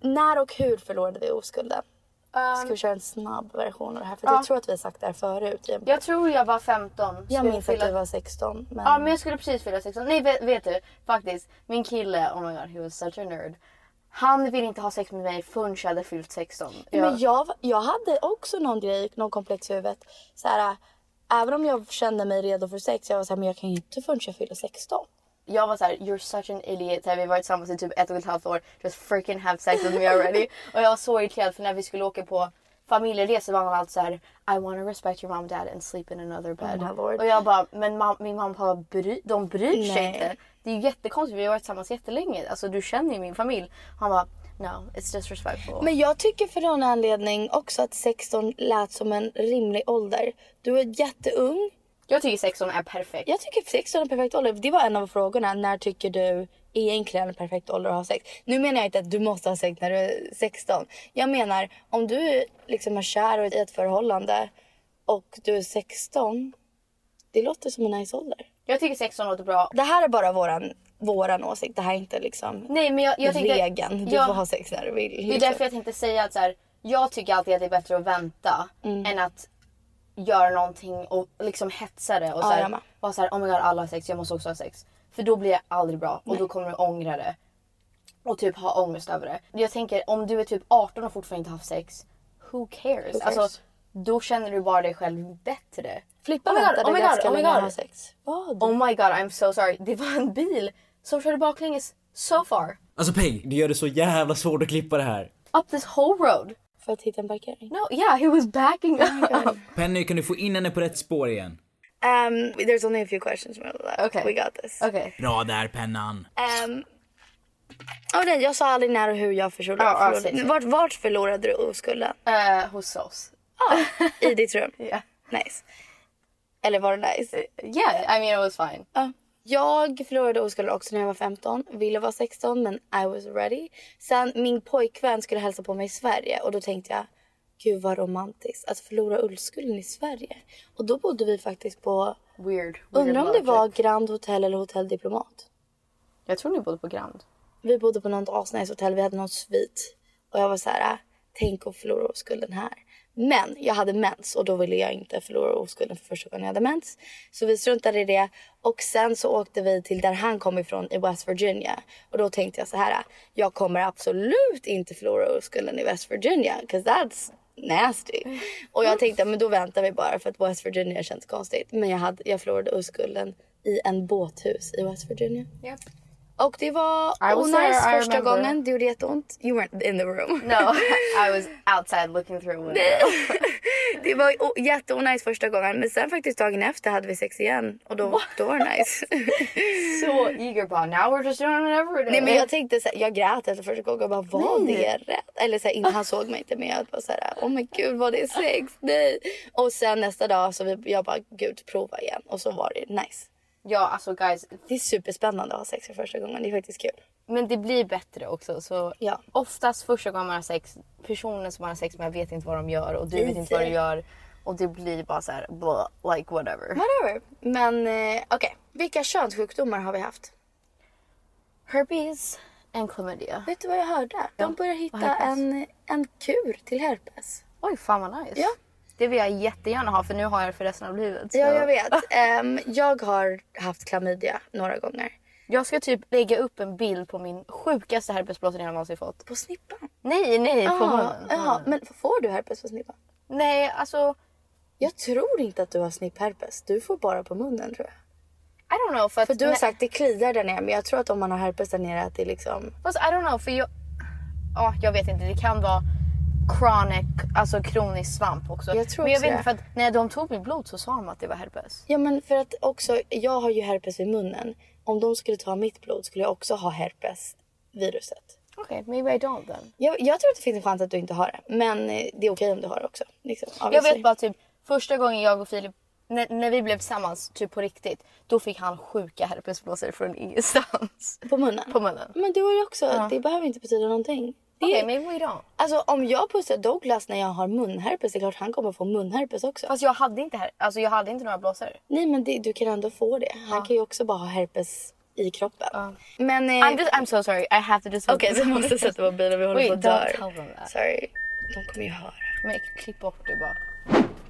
när och hur förlorade vi oskulden? Ska vi köra en snabb version av det här? För jag tror att vi har sagt det här förut. Jag tror jag var 15. Jag minns att du var 16. Men... Ja, men jag skulle precis fylla 16. Nej, vet du, faktiskt. Min kille, oh my god, he was such a nerd. Han ville inte ha sex med mig förrän jag hade fyllt 16. Men jag hade också någon grej, någon komplex i huvudet. Så här, även om jag kände mig redo för sex, jag var så här, men jag kan ju inte förrän jag fyller 16. Jag var så här, you're such an idiot. Här, vi har varit tillsammans i typ 1,5 år. Just freaking have sex with me already. Och jag var så irriterad, för när vi skulle åka på familjeresor var han alltid så här, I want to respect your mom and dad and sleep in another bed. Oh my lord. Och jag bara, men min mamma har de bryr sig inte. Det är ju jättekonstigt, vi har varit tillsammans jättelänge. Alltså du känner ju min familj. Han bara, no, it's just respectful. Men jag tycker för någon anledning också att 16 lät som en rimlig ålder. Du är jätteung. Jag tycker 16 är perfekt. Jag tycker 16 är perfekt ålder. Det var en av frågorna. När tycker du egentligen är en perfekt ålder att ha sex? Nu menar jag inte att du måste ha sex när du är 16. Jag menar, om du liksom är kär och i ett förhållande och du är 16, det låter som en nice ålder. Jag tycker 16 låter bra. Det här är bara våran åsikt. Det här är inte liksom, nej, men jag regeln. Tänkte, du får ha sex när du vill. Liksom. Det är därför jag tänkte säga att så här, jag tycker alltid att det är bättre att vänta än att göra någonting och liksom hetsa det och så här, vara så här, oh my god, alla har sex, jag måste också ha sex. För då blir det aldrig bra och då kommer du ångra det och typ ha ångest över det. Jag tänker, om du är typ 18 och fortfarande inte haft sex, who cares? Alltså, då känner du bara dig själv bättre. Flippa väntar dig ganska länge att ha sex. Oh my god, I'm so sorry. Det var en bil som körde baklänges so far. Alltså Peg, det gör det så jävla svårt att klippa det här. Up this whole road. För att hitta en parkering. No, yeah, he was backing up. Penny, kan du få in henne på rätt spår igen? There's only a few questions. Okay. We got this. Okay. Bra där, pennan. Nej, jag sa aldrig när och hur jag förlorade. Vart förlorade du oskulden? Hos oss. I ditt rum? Yeah. Nice. Eller var det nice? Yeah, I mean it was fine. Jag förlorade oskulden också när jag var 15. Ville vara 16, men I was ready. Sen min pojkvän skulle hälsa på mig i Sverige. Och då tänkte jag, gud vad romantiskt att förlora oskulden i Sverige. Och då bodde vi faktiskt på... Weird. Undrar om det var Grand Hotel eller Hotel Diplomat. Jag tror ni bodde på Grand. Vi bodde på något asnice hotell. Vi hade någon svit. Och jag var så här, tänk att förlora oskulden här. Men jag hade mens och då ville jag inte förlora oskulden för första gången jag hade mens. Så vi struntade i det och sen så åkte vi till där han kom ifrån i West Virginia. Och då tänkte jag så här, jag kommer absolut inte förlora oskulden i West Virginia. 'Cause that's nasty. Och jag tänkte, men då väntar vi bara för att West Virginia känns konstigt. Men jag förlorade oskulden i en båthus i West Virginia. Yep. Och det var onajs första gången. Det gjorde jätteont. You weren't in the room. No, I was outside looking through a window. Det var jätteonajs första gången. Men sen faktiskt dagen efter hade vi sex igen. Och då var det nice. So eager på. Now we're just doing it every day. Nej, men jag tänkte såhär, jag grät efter första gången. Jag bara, var det rätt? Eller såhär, innan han såg mig inte mer. Jag bara såhär, oh my gud, var det sex? Nej. Och sen nästa dag så jag bara, gud, prova igen. Och så var det nice. Ja, alltså guys, det är superspännande att ha sex för första gången. Det är faktiskt kul. Men det blir bättre också. Så ja. Oftast första gången man har sex, personen som man har sex med vet inte vad de gör. Och du vet inte vad du gör. Och det blir bara så här, blah, like whatever. Men okej. Vilka könssjukdomar har vi haft? Herpes and chlamydia. Vet du vad jag hörde? De börjar hitta en kur till herpes. Oj, fan vad nice. Ja. Det vill jag jättegärna ha, för nu har jag det för resten av livet. Så. Ja, jag vet. Jag har haft chlamydia några gånger. Jag ska typ lägga upp en bild på min sjukaste herpesblåsa jag någonsin fått. På snippan? Nej, på munnen. Ja, men får du herpes på snippan? Nej, alltså... Jag tror inte att du har snippherpes. Du får bara på munnen, tror jag. I don't know, för du har sagt att det kliar där nere, men jag tror att om man har herpes där nere att det liksom... Fast I don't know, för jag... jag vet inte. Det kan vara... kronisk svamp också. Jag vet inte, för att när de tog mitt blod så sa de att det var herpes. Ja, men för att också, jag har ju herpes i munnen. Om de skulle ta mitt blod skulle jag också ha herpesviruset. Okej, maybe I don't then. Jag tror att det finns en chans att du inte har det. Men det är okej om du har det också. Liksom, jag vet bara typ, första gången jag och Filip, när vi blev tillsammans typ på riktigt, då fick han sjuka herpesblåsor från ingenstans. På munnen. Men du har ju också, det behöver inte betyda någonting. Okej, maybe we don't. Alltså om jag pussar Douglas när jag har munherpes, det är klart han kommer få munherpes också. Fast jag hade inte några blåsor. Nej, men du kan ändå få det. Han kan ju också bara ha herpes i kroppen. Men I'm so sorry, I have to just... Okej, så måste jag sätta på bilen, vi håller på att dör. Wait, don't tell them that. Sorry. De kommer ju höra mig. Klipp bort det bara.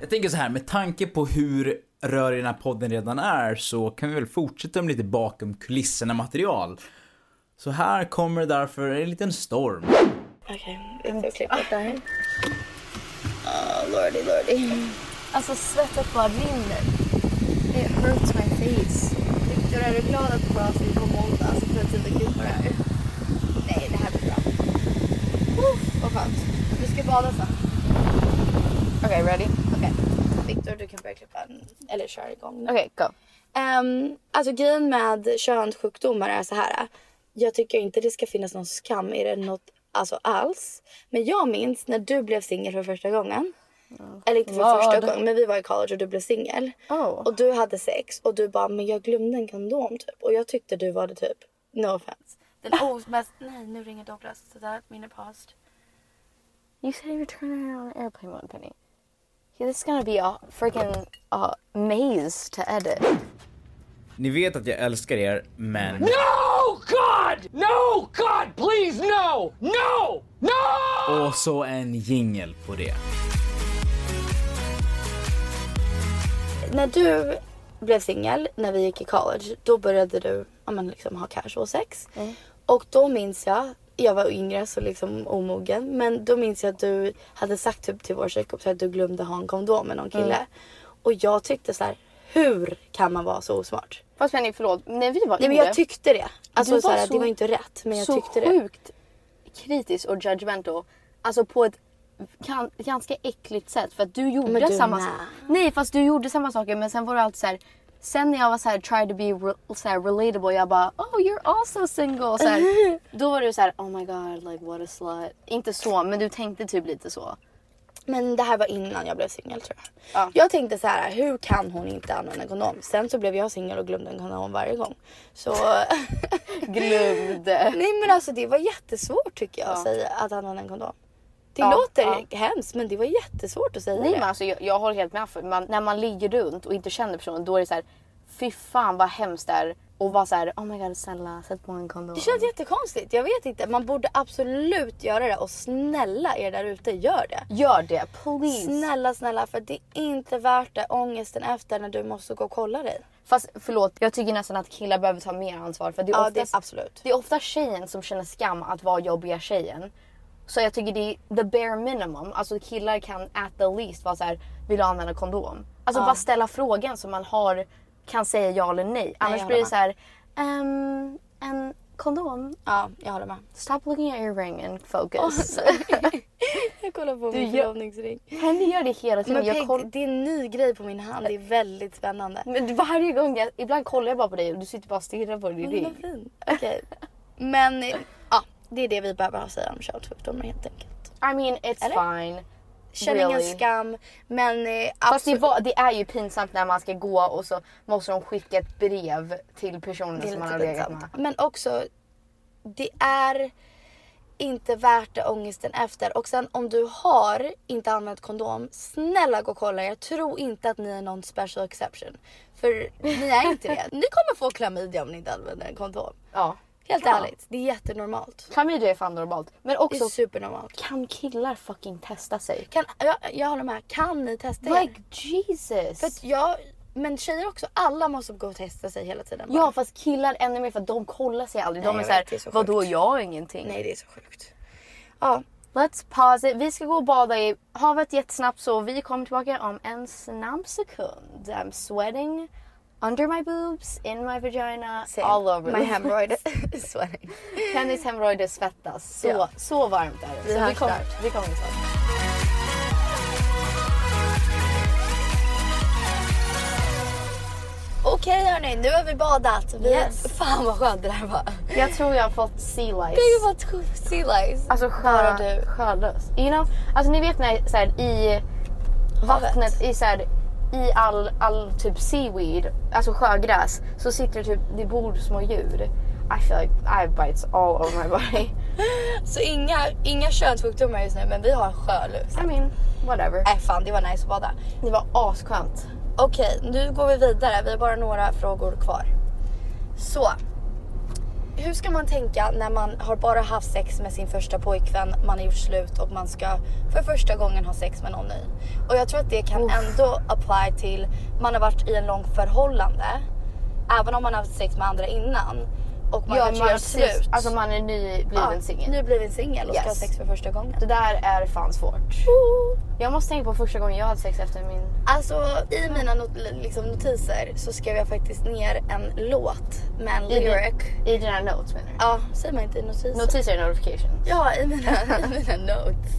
Jag tänker så här, med tanke på hur rörig den här podden redan är, så kan vi väl fortsätta med lite bakom kulisserna material. Så här kommer därför en liten storm. Okej, vi får klippa bort det här. Oh, lordy, lordy. Alltså svettet bara rinner. It hurts my face. Victor, är du glad att du bara ser på måndag? Så får jag tid att klippa det här. Nej, det här blir bra. Vad skönt. Vi ska bada sen. Okej, ready? Okej. Victor, du kan börja klippa eller köra igång. Okej, go. Alltså grejen med könssjukdomar är så här. Jag tycker inte det ska finnas någon skam i det, något alltså alls. Men jag minns när du blev singel för första gången. Oh, eller inte för första gången, men vi var i college och du blev singel. Oh. Och du hade sex och du bara, men jag glömde en kondom typ. Och jag tyckte du var det typ, no offense. Nej, nu ringer Douglas. Så där, minute past. You said you were turning on airplane mode, Penny. Yeah, this is gonna be a freaking maze to edit. Ni vet att jag älskar er, men... No, God! No, God, please, no! No! No! Och så en jingle på det. När du blev singel, när vi gick i college, då började du liksom, ha casual sex. Mm. Och då minns jag var yngre så liksom omogen, men då minns jag att du hade sagt typ till vår tjejkompis att du glömde ha en kondom med någon kille. Mm. Och jag tyckte så här, hur kan man vara så osmart? Fast men förlåt, när vi var yngre. Nej, men jag tyckte det. Alltså så här, det var inte rätt, men jag tyckte det. Så sjukt kritisk och judgmental, alltså på ett ganska äckligt sätt, för att du gjorde samma sak. Nej, fast du gjorde samma saker, men sen var det allt så här. Sen när jag var så här, try to be så här, relatable, jag bara, oh, you're also single. Så här, då var du så här, oh my god, like what a slut. Inte så, men du tänkte typ lite så. Men det här var innan jag blev singel, tror jag. Ja. Jag tänkte så här, hur kan hon inte använda en kondom? Sen så blev jag singel och glömde en kondom varje gång. Så... glömde. Nej, men alltså det var jättesvårt tycker jag att säga, att använda en kondom. Det låter hemskt, men det var jättesvårt att säga. Nej, men alltså, jag håller helt med. För när man ligger runt och inte känner personen, då är det så här, fy fan vad hemskt det är. Och vara så här, oh my god, snälla, sätt på en kondom. Det känns jättekonstigt, jag vet inte. Man borde absolut göra det. Och snälla er där ute, gör det. Gör det, please. Snälla, snälla, för det är inte värt det. Ångesten efter när du måste gå och kolla dig. Fast förlåt, jag tycker nästan att killar behöver ta mer ansvar. För det är oftast, det är ofta tjejen som känner skam att vara jobbiga tjejen. Så jag tycker det är the bare minimum. Alltså killar kan at the least vara så här, vill du använda kondom? Alltså bara ställa frågan så man kan säga ja eller nej. Annars blir det så här, en kondom. Ja, jag håller med. Stop looking at your ring and focus. Jag kollar på min förlovningsring. Penny gör det hela tiden. Men Peg, det är en ny grej på min hand. Det är väldigt spännande. Men varje gång, ibland kollar jag bara på dig och du sitter bara och stirrar på din ring. Men fin. Okej. Men... det är det vi behöver ha att säga om könssjukdomar helt enkelt. I mean, it's fine. Känn ingen skam, men fast det är ju pinsamt när man ska gå och så måste de skicka ett brev till personen som man har legat med. Men också, det är inte värt det, ångesten efter. Och sen om du har inte använt kondom, snälla gå och kolla. Jag tror inte att ni är någon special exception. För ni är inte det. Ni kommer få klamydia om ni inte använder en kondom. Ja. Helt ärligt, det är jättenormalt. Klamydia är fan normalt, men också det är supernormalt. Kan killar fucking testa sig? Jag håller med, kan ni testa er? Like Jesus. För att men tjejer också, alla måste gå och testa sig hela tiden. Bara. Ja, fast killar ännu mer för att de kollar sig aldrig. De är så här, vadå, jag har ingenting. Nej, det är så sjukt. Ja, let's pause it. Vi ska gå och bada i havet jättesnabbt, så vi kommer tillbaka om en snabb sekund. I'm sweating. Under my boobs, in my vagina, all over my hemorrhoid is sweating. Pennys hemorrhoid svettas. Så varmt är det. Så vi kommer snart. Okej hörni, nu har vi badat. Fan vad skönt det där var. Jag tror jag har fått sea lice. Det har fått sea lice. Alltså skörlös. You know? Alltså ni vet när så här, i vattnet i så här, i all typ seaweed, alltså sjögräs, så sitter det typ, det bor små djur. I feel like I have bites all over my body. Så inga könssjukdomar just nu, men vi har sjölus. I mean, whatever. Fan, det var nice att bada. Det var asskönt. Okej, nu går vi vidare. Vi har bara några frågor kvar. Så, hur ska man tänka när man har bara haft sex med sin första pojkvän, man har gjort slut och man ska för första gången ha sex med någon ny? Och jag tror att det kan ändå apply till man har varit i en lång förhållande, även om man har haft sex med andra innan och man kanske gör slut. Alltså man är nybliven singel. Nybliven singel och ska ha sex för första gången. Det där är fan svårt. Jag måste tänka på första gången jag hade sex efter min... Alltså i mina notiser så skrev jag faktiskt ner en låt med en lyric. I dina notes menar du? Ja, säger man inte i notiser. Notiser är notifications. Ja, i mina notes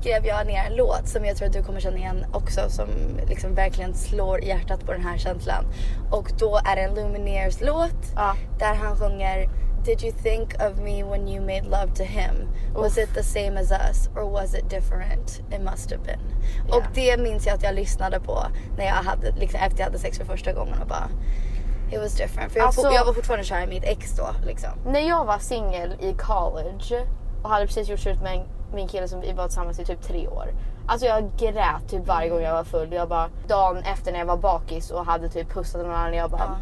skrev jag ner en låt som jag tror att du kommer känna igen också, som liksom verkligen slår i hjärtat på den här känslan. Och då är det en Lumineers låt där han sjunger Did you think of me when you made love to him? Was it the same as us or was it different? It must have been. Yeah. Och det minns jag att jag lyssnade på när jag hade, liksom, efter jag hade sex för första gången och bara it was different. För jag var fortfarande kär i mitt ex då liksom. När jag var singel i college och hade precis gjort slut med min kille som vi var tillsammans i typ 3 år. Alltså jag grät typ varje gång jag var full. Jag bara, dagen efter när jag var bakis och hade typ pussat någon annan, jag bara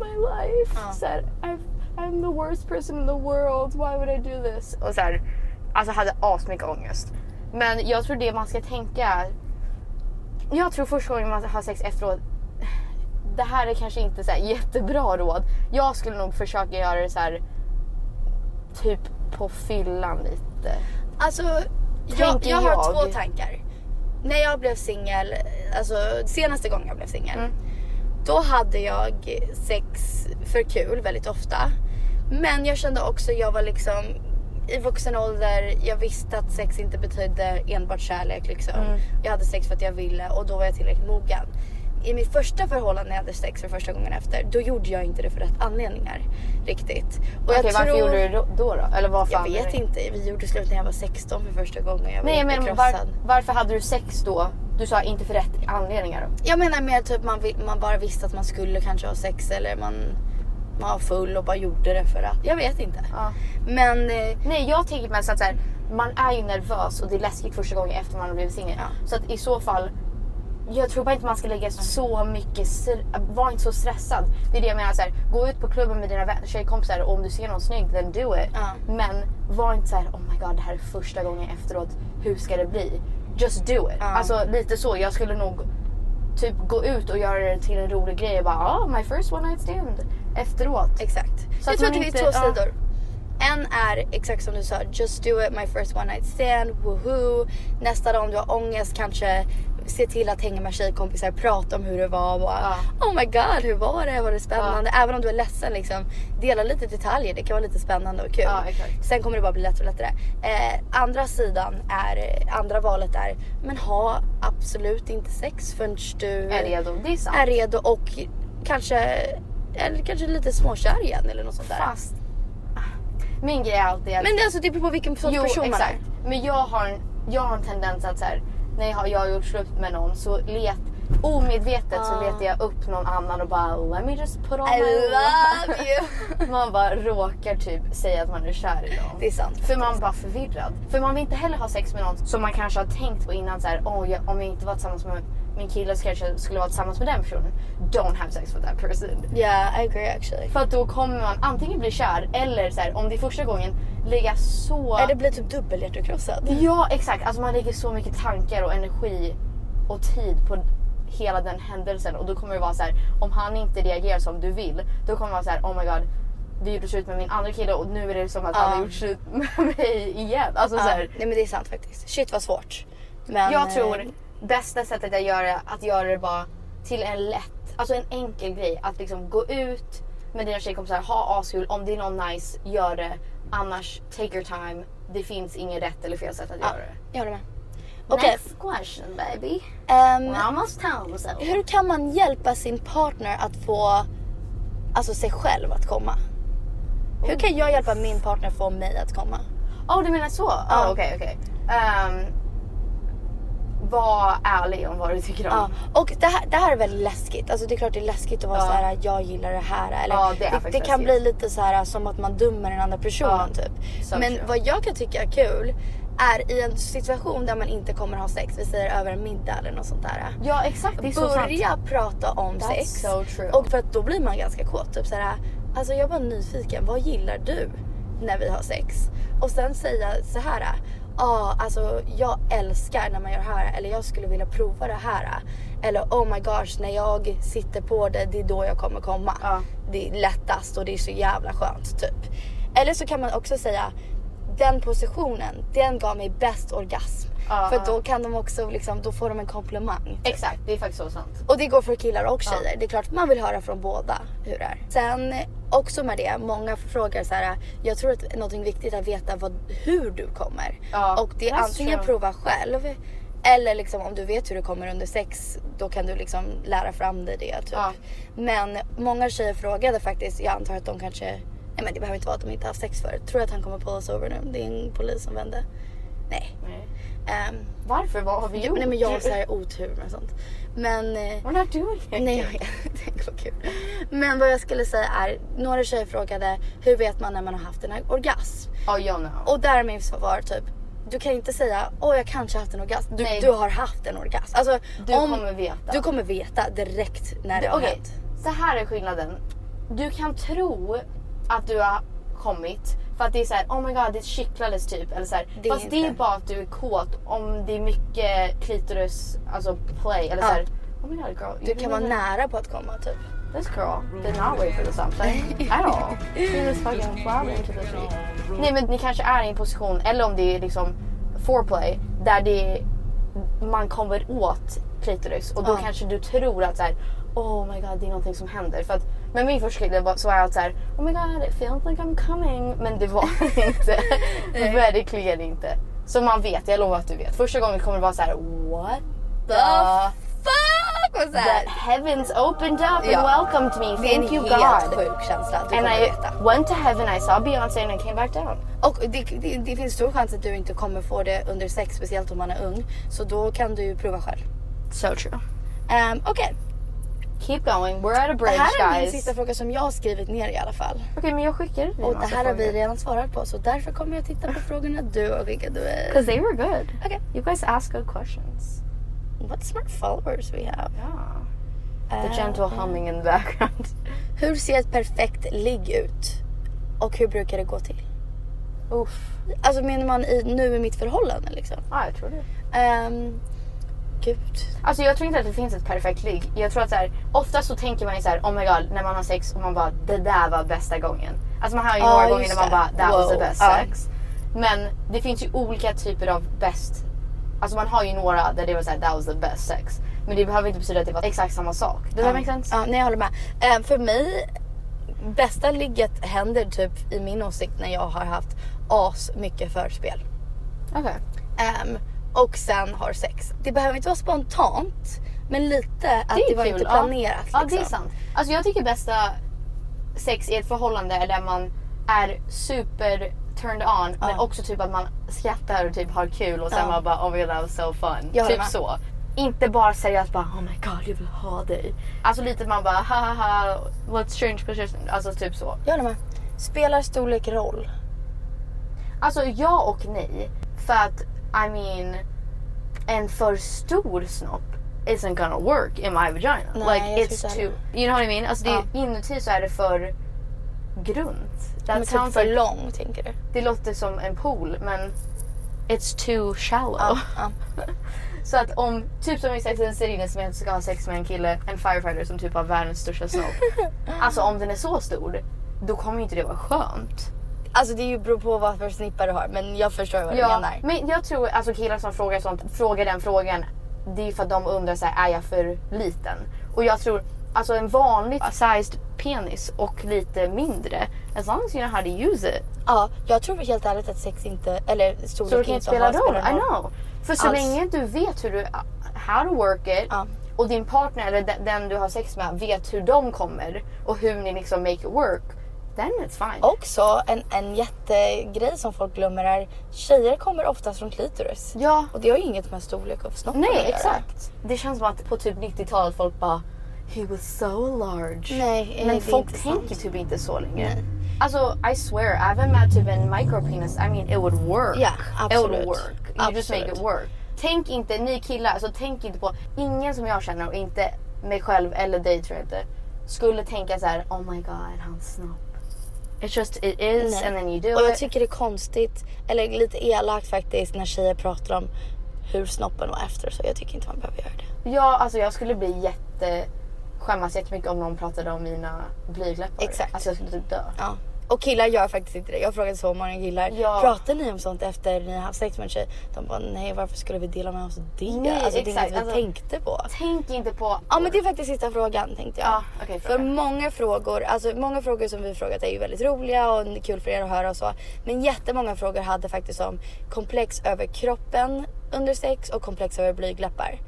my life. Så här, I'm the worst person in the world. Why would I do this? Och så här, alltså hade asmycket ångest. Men jag tror det man ska tänka, jag tror första gången man har sex efteråt, det här är kanske inte så här jättebra råd. Jag skulle nog försöka göra det så här typ på fyllan lite. Alltså jag har 2 tankar. När jag blev singel, alltså senaste gången jag blev singel, då hade jag sex för kul väldigt ofta. Men jag kände också, jag var liksom i vuxen ålder, jag visste att sex inte betydde enbart kärlek liksom. Jag hade sex för att jag ville och då var jag tillräckligt mogen. I mitt första förhållande när jag hade sex för första gången efter, då gjorde jag inte det för rätt anledningar riktigt. Och okej, varför gjorde du då? Eller vad fan? Jag vet inte, vi gjorde slut när jag var 16 för första gången. Jag var varför hade du sex då? Du sa inte för rätt anledningar då? Jag menar mer typ man bara visste att man skulle kanske ha sex, eller man var full och bara gjorde det för att, jag vet inte. Ja. Men nej, jag tänker mig så att så här, man är ju nervös och det är läskigt första gången efter man har blivit singel. Ja. Så att i så fall, jag tror bara inte man ska lägga så mycket, var inte så stressad. Det är det jag menar så här, gå ut på klubben med dina tjejkompisar och om du ser någon snygg, then do it. Ja. Men var inte så här, oh my god, det här är första gången efteråt, hur ska det bli? Just do it. Alltså lite så. Jag skulle nog typ gå ut och göra det till en rolig grej. Bara, my first one night stand. Efteråt. Exakt. Så jag tror att det är 2 sidor. En är exakt som du sa. Just do it, my first one night stand. Woohoo. Nästa dag om du har ångest, kanske se till att hänga med tjejkompisar, prata om hur det var. Bara, oh my god, hur var det? Var det spännande? Även om du är ledsen liksom, dela lite detaljer. Det kan vara lite spännande och kul. Sen kommer det bara bli lättare och lättare. Andra valet är, men ha absolut inte sex förrän du är redo. Det är sant. Är redo och kanske lite småkär igen eller något sånt där. Fast min grej är alltid att... Men det är alltså typ på vilken person man är. Men jag har en tendens att så här, när jag har gjort slut med någon så letar jag upp någon annan och bara, let me just put on I love you. Man bara råkar typ säga att man är kär i dem. Det är sant. För man bara förvirrad. För man vill inte heller ha sex med någon som man kanske har tänkt på innan så här, om jag inte var tillsammans med min kille så kanske jag skulle vara tillsammans med den personen. Don't have sex with that person. Yeah, I agree actually. För att då kommer man antingen bli kär eller så här, om det är första gången, ligga så... Eller det blir typ dubbelhjärtekrossad. Ja, exakt. Alltså man lägger så mycket tankar och energi och tid på hela den händelsen. Och då kommer det vara så här, om han inte reagerar som du vill, då kommer det vara så här, oh my god, vi gjorde slut med min andra kille och nu är det som att han har gjort slut med mig igen. Alltså så här... Nej men det är sant faktiskt. Shit vad svårt. Men... Jag tror bästa sättet att göra det bara till en lätt, alltså en enkel grej. Att liksom gå ut med dina tjejkompisar, ha askul. Om det är någon nice, gör det. Annars, take your time. Det finns ingen rätt eller fel sätt att göra det. Jag håller med. Okay. Next question, baby. Almost time, so. Hur kan man hjälpa sin partner att få, alltså sig själv att komma? Hur kan jag hjälpa min partner få mig att komma? Du menar så? Okej. Var ärlig om vad du tycker om. Och det här är väldigt läskigt. Alltså det är klart det är läskigt att vara så här, jag gillar det här, eller det kan bli lite så här som att man dömer den andra personen typ. So men true. Vad jag kan tycka är kul är i en situation där man inte kommer ha sex, vi säger över en middag eller något sånt där. Ja, exakt. Det är så sant. Börja prata om That's sex. So true. Och för att då blir man ganska kåt typ så här, Alltså jag var nyfiken, vad gillar du när vi har sex? Och sen säga så här, alltså jag älskar när man gör det här, eller jag skulle vilja prova det här, eller oh my gosh, när jag sitter på det, det är då jag kommer komma. Det är lättast och det är så jävla skönt typ. Eller så kan man också säga, den positionen, den gav mig bäst orgasm. För då kan de också liksom, då får de en komplimang typ. Exakt, det är faktiskt så sant. Och det går för killar och tjejer. Det är klart man vill höra från båda hur det är. Sen också med det, många frågar så här, jag tror att något viktigt är att veta hur du kommer. Och det är antingen prova själv, eller liksom om du vet hur du kommer under sex, då kan du liksom lära fram dig det typ. Men många tjejer frågade faktiskt, jag antar att de kanske, nej men det behöver inte vara att de inte haft sex förut. Tror att han kommer pull us over nu? Det är en polis som vände. Nej. Varför? Vad har vi gjort? Nej men jag har så här otur med sånt. Men... What are you doing? Nej, det var kul. Men vad jag skulle säga är, några tjejer frågade, hur vet man när man har haft en orgasm? Och där är min svar typ, du kan inte säga, jag kanske har haft en orgasm. Du har haft en orgasm. Alltså, kommer veta. Du kommer veta direkt när det har hänt. Så här är skillnaden. Du kan tro att du har kommit, för att det är såhär, oh my god, det kittlades typ, eller såhär, fast inte. Det är bara att du är kåt. Om det är mycket klitoris, alltså play, eller såhär, oh my god girl, du kan vara nära på att komma typ. This girl did not wait for the something at all. She was fucking flowering. Nej men ni kanske är i en position, eller om det är liksom foreplay, där det man kommer åt klitoris, och då kanske du tror att såhär, oh my god, det är någonting som händer. För att, men min förskrift var så allt så här, oh my god, it feels like I'm coming. Men det var inte. Verkligen inte. Så man vet, jag lovar att du vet. Första gången kommer det vara så här, what the fuck was that? The heavens opened up and welcomed me. Thank you God. Det är en helt sjuk känsla. And I went to heaven, I saw Beyoncé and I came back down. Och det finns stor chans att du inte kommer få det under sex, speciellt om man är ung. Så då kan du ju prova själv. So true. Okej. Keep going, we're at a bridge, guys. Det här är min sista fråga som jag har skrivit ner i alla fall. Okej, men jag skickar. Och det här har vi redan svarat på, så därför kommer jag titta på frågorna du har skickat. Because they were good. Okay. You guys ask good questions. What smart followers we have. Yeah. The gentle humming in the background. Hur ser ett perfekt ligg ut? Och hur brukar det gå till? Uff. Alltså menar man nu i mitt förhållande liksom? Jag tror det. Gud. Alltså jag tror inte att det finns ett perfekt ligg. Jag tror att så här, ofta så tänker man ju så här, oh my god, när man har sex och man bara, det där var bästa gången. Alltså man har ju några gånger när man bara, that was the best sex. Men det finns ju olika typer av bäst. Alltså man har ju några där det var så här, that was the best sex. Men det behöver inte betyda att det var exakt samma sak. Does that make sense? Ja, nej jag håller med. För mig, bästa ligget händer typ i min åsikt när jag har haft mycket förspel. Okej. Och sen har sex. Det behöver inte vara spontant, men lite att det var inte planerat. Ja, liksom. Det är sant. Alltså jag tycker bästa sex i ett förhållande är där man är super turned on, men också typ att man skrattar och typ har kul och sen man bara, oh my god, that was so fun. Typ så. Inte bara seriöst bara, oh my god, jag vill ha dig. Alltså lite man bara, haha, let's change. Alltså typ så. Jag med. Spelar storlek roll? Alltså ja och nej. För att I mean, en för stor snopp isn't gonna work in my vagina. Nej, like it's too, you know what I mean? Alltså det är, inuti så är det för grunt. Men typ för lång, tänker du? Det låter som en pool, men it's too shallow. Så att om, typ som i sex and the City, som jag ska ha sex med en kille, en firefighter som typ har världens största snopp. Alltså om den är så stor, då kommer inte det vara skönt. Alltså det är ju beror på vad för snippar du har. Men jag förstår vad du menar. Men jag tror, alltså killar som frågar sånt, frågar den frågan, det är ju för att de undrar så här, är jag för liten? Och jag tror, alltså en vanlig sized penis och lite mindre, as long as you know how to use it. Ja, jag tror helt ärligt att sex inte, eller storlek inte spelar roll. I know. För så länge du vet hur du, how to work it, och din partner eller den du har sex med vet hur de kommer och hur ni liksom make it work, then it's fine. Också en jättegrej som folk glömmer är, tjejer kommer oftast från klitoris. Ja. Och det har ju inget med storlek och snoppen. Nej, exakt. Det känns som att på typ 90-talet folk bara, he was so large. Nej, men folk tänker typ inte så länge. Nej. Alltså, I swear, även med typ en micropenis, I mean, it would work. Ja, absolut. It would work. You just make it work. Tänk inte, ni killar, alltså tänk inte på, ingen som jag känner och inte mig själv eller dig tror jag inte, skulle tänka så här, oh my god, hans snopp. It's just, it is, nej. And then you do it. Och jag tycker det är konstigt, eller lite elakt faktiskt, när tjejer pratar om hur snoppen var efter. Så jag tycker inte man behöver göra det. Ja, alltså jag skulle bli skämmas jättemycket om någon pratade om mina blygläppar. Exakt. Alltså jag skulle typ dö. Ja. Och killar gör faktiskt inte det. Jag frågade så många killar. Ja. Pratar ni om sånt efter ni har haft sex med en tjej? De bara, nej, varför skulle vi dela med oss det? Nej, alltså, det är inget vi tänkte på. Tänk inte på. Ja, men det är faktiskt sista frågan, tänkte jag. Ja, okay, för många frågor som vi frågat är ju väldigt roliga och kul för er att höra och så. Men jättemånga frågor hade faktiskt om komplex över kroppen under sex och komplex över blygläppar.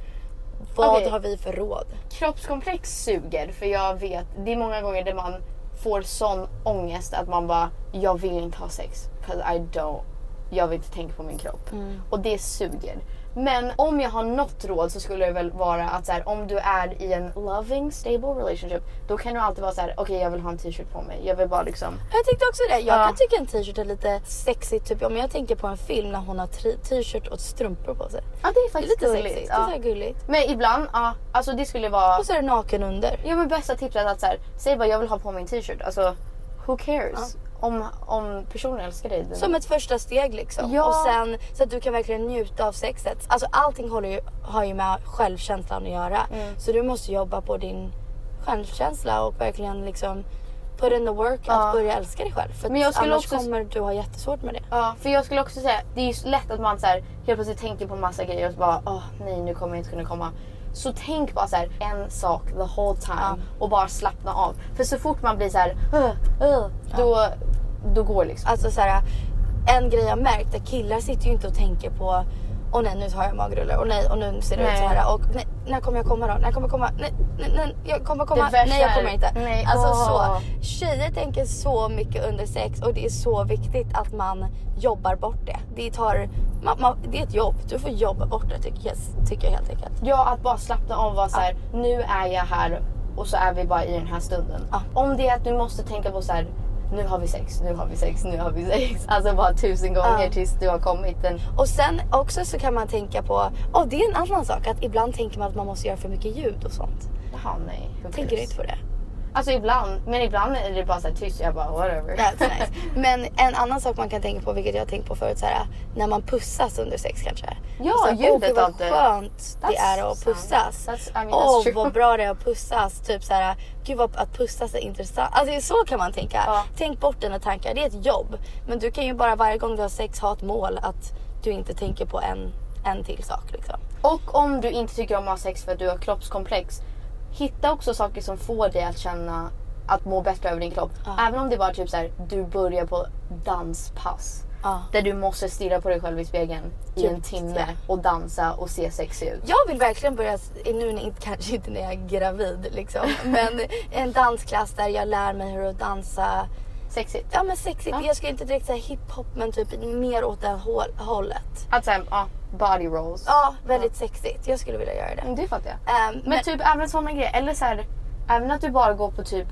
Vad har vi för råd? Kroppskomplex suger, för jag vet, det är många gånger där man får sån ångest att man bara, jag vill inte ha sex. Jag vill inte tänka på min kropp. Mm. Och det suger. Men om jag har något råd så skulle det väl vara att så här, om du är i en loving, stable relationship, då kan du alltid vara så här, okej, jag vill ha en t-shirt på mig. Jag vill bara liksom. Jag tyckte också det. Jag kan tycka en t-shirt är lite sexigt. Typ om jag tänker på en film när hon har t-shirt och strumpor på sig. Ja, det är faktiskt lite gulligt. Sexigt. Ja. Det är så här gulligt. Men ibland, alltså det skulle vara. Och så är det naken under. Ja, men bästa tipset är att så här, säg bara, jag vill ha på mig en t-shirt. Alltså, who cares? Ja. Om personen älskar dig. Som ett första steg liksom. Ja. Och sen så att du kan verkligen njuta av sexet. Alltså allting har ju med självkänslan att göra. Mm. Så du måste jobba på din självkänsla och verkligen liksom put in the work att börja älska dig själv. För men jag annars också kommer du ha jättesvårt med det. Ja, för jag skulle också säga, det är ju lätt att man så här helt plötsligt tänker på massa grejer och så bara, nej, nu kommer jag inte kunna komma. Så tänk bara så här, en sak the whole time och bara slappna av. För så fort man blir så här, då går liksom. Alltså så här, en grej jag märkt att killar sitter ju inte och tänker på, åh nej, nu har jag magrullar, och nej, och nu ser det ut så här, och nej, när kommer jag komma då? När kommer jag komma? Nej, jag kommer komma. Nej, jag kommer inte. Nej, alltså så. Tjejer tänker så mycket under sex och det är så viktigt att man jobbar bort det. Det är ett jobb. Du får jobba bort det, tycker jag helt enkelt. Ja, att bara slappna av och vara så här, nu är jag här och så är vi bara i den här stunden. Ja. Om det är att du måste tänka på så här, nu har vi sex. Alltså bara 1000 gånger tills du har kommit den. Och sen också så kan man tänka på, det är en annan sak att ibland tänker man att man måste göra för mycket ljud och sånt. Jaha, nej. Tänker du inte på det? Alltså ibland, men ibland är det bara så här tyst, jag bara whatever. That's nice. Men en annan sak man kan tänka på, vilket jag har tänkt på förut, så här, när man pussas under sex kanske. Ja, alltså, ljudet av det. Skönt det är att pussas. Vad bra det är att pussas. Typ så här, gud vad att pussas är intressant. Alltså så kan man tänka. Ja. Tänk bort dina tankar, det är ett jobb. Men du kan ju bara varje gång du har sex ha ett mål att du inte tänker på en till sak liksom. Och om du inte tycker om att ha sex för att du har kroppskomplex, hitta också saker som får dig att känna att må bättre över din kropp. Även om det bara typ så här, du börjar på danspass. Där du måste stirra på dig själv i spegeln i en timme och dansa och se sexig ut. Jag vill verkligen börja, kanske inte när jag är gravid liksom, men en dansklass där jag lär mig hur att dansa sexigt. Ja, men sexigt. Jag skulle inte direkt säga hiphop, men typ mer åt det hållet. Att sen, body rolls. Ja, väldigt sexigt. Jag skulle vilja göra det. Det fattar jag. Men typ även sådana grejer. Eller så här, även att du bara går på typ,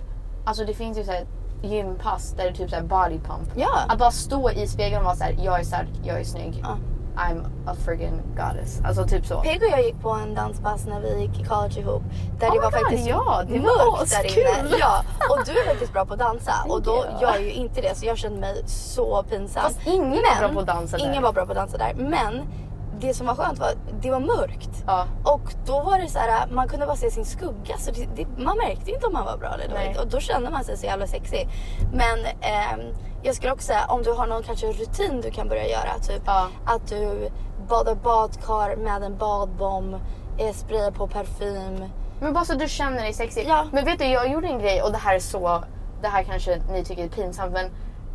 alltså det finns ju så här gympass där det är typ så här body pump. Ja. Att bara stå i spegeln och vara så här, jag är stark, jag är snygg. Ja. I'm a friggin' goddess. Alltså typ så. Peg och jag gick på en danspass när vi gick i college ihop. Där det var faktiskt det var mörkt där inne. Ja, och du är faktiskt bra på att dansa. Och då gör jag ju inte det, så jag kände mig så pinsam. Fast ingen var bra på att dansa där. Men det som var skönt var, det var mörkt. Ja. Och då var det så här, man kunde bara se sin skugga. Så man märkte inte om man var bra eller dåligt. Och då kände man sig så jävla sexig. Men jag skulle också säga, om du har någon kanske rutin du kan börja göra. Typ att du badar badkar med en badbomb, sprayar på parfym. Men bara så du känner dig sexig. Ja. Men vet du, jag gjorde en grej, och det här kanske ni tycker är pinsamt, men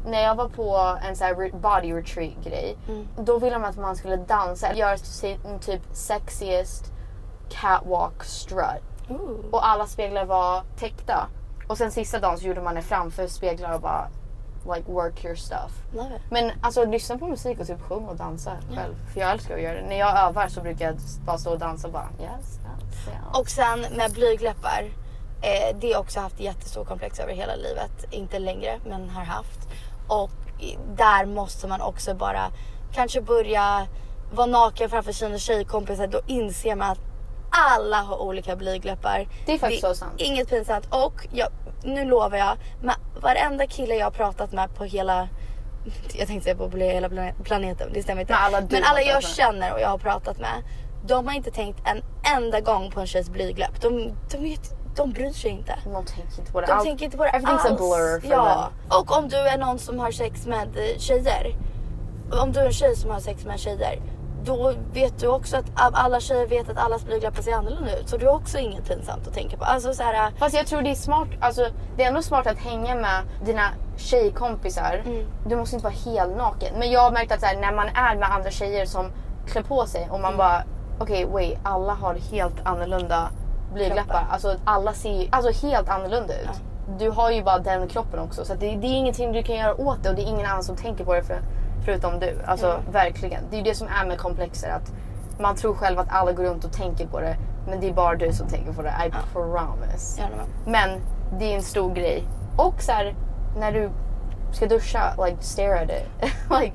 när jag var på en så här body retreat grej, då ville de att man skulle dansa, göra sin typ sexiest catwalk strut. Ooh. Och alla speglar var täckta. Och sen sista dagen så gjorde man det framför speglar och bara like work your stuff. Love it. Men alltså lyssna på musik och typ sjung och dansa själv. För jag älskar att göra det. När jag övar så brukar jag bara stå och dansa och bara yes. Och sen med blygläppar, det har också haft jättestor komplex över hela livet. Inte längre, men har haft. Och där måste man också bara kanske börja vara naken framför sina tjejkompisar. Då inser man att alla har olika blygläppar. Det är faktiskt så sant. Inget pinsamt. Och jag, nu lovar jag, med varenda kille jag har pratat med på hela... Jag tänkte säga på hela planeten, det stämmer inte. Men alla jag känner och jag har pratat med, de har inte tänkt en enda gång på en tjejs blygläpp. De bryr sig inte. De tänker inte på det alls. Everything's a blur for them. Och om du är någon som har sex med tjejer, om du är en tjej som har sex med tjejer, då vet du också att alla tjejer vet att alla blygläppar ser annorlunda ut. Så det är också inget pinsamt att tänka på. Alltså, så här, fast jag tror det är smart. Alltså, det är ändå smart att hänga med dina tjejkompisar. Mm. Du måste inte vara helt naken. Men jag har märkt att så här, när man är med andra tjejer som klär på sig. Och man bara, okej, alla har helt annorlunda blygläppar. Alltså, alla ser alltså helt annorlunda ut. Ja. Du har ju bara den kroppen också. Så det är ingenting du kan göra åt det. Och det är ingen annan som tänker på det förutom du, alltså verkligen. Det är ju det som är med komplexer, att man tror själv att alla går runt och tänker på det, men det är bara du som tänker på det, I promise. Ja, det men det är en stor grej. Och så här, när du ska duscha, like, stare at it. Like,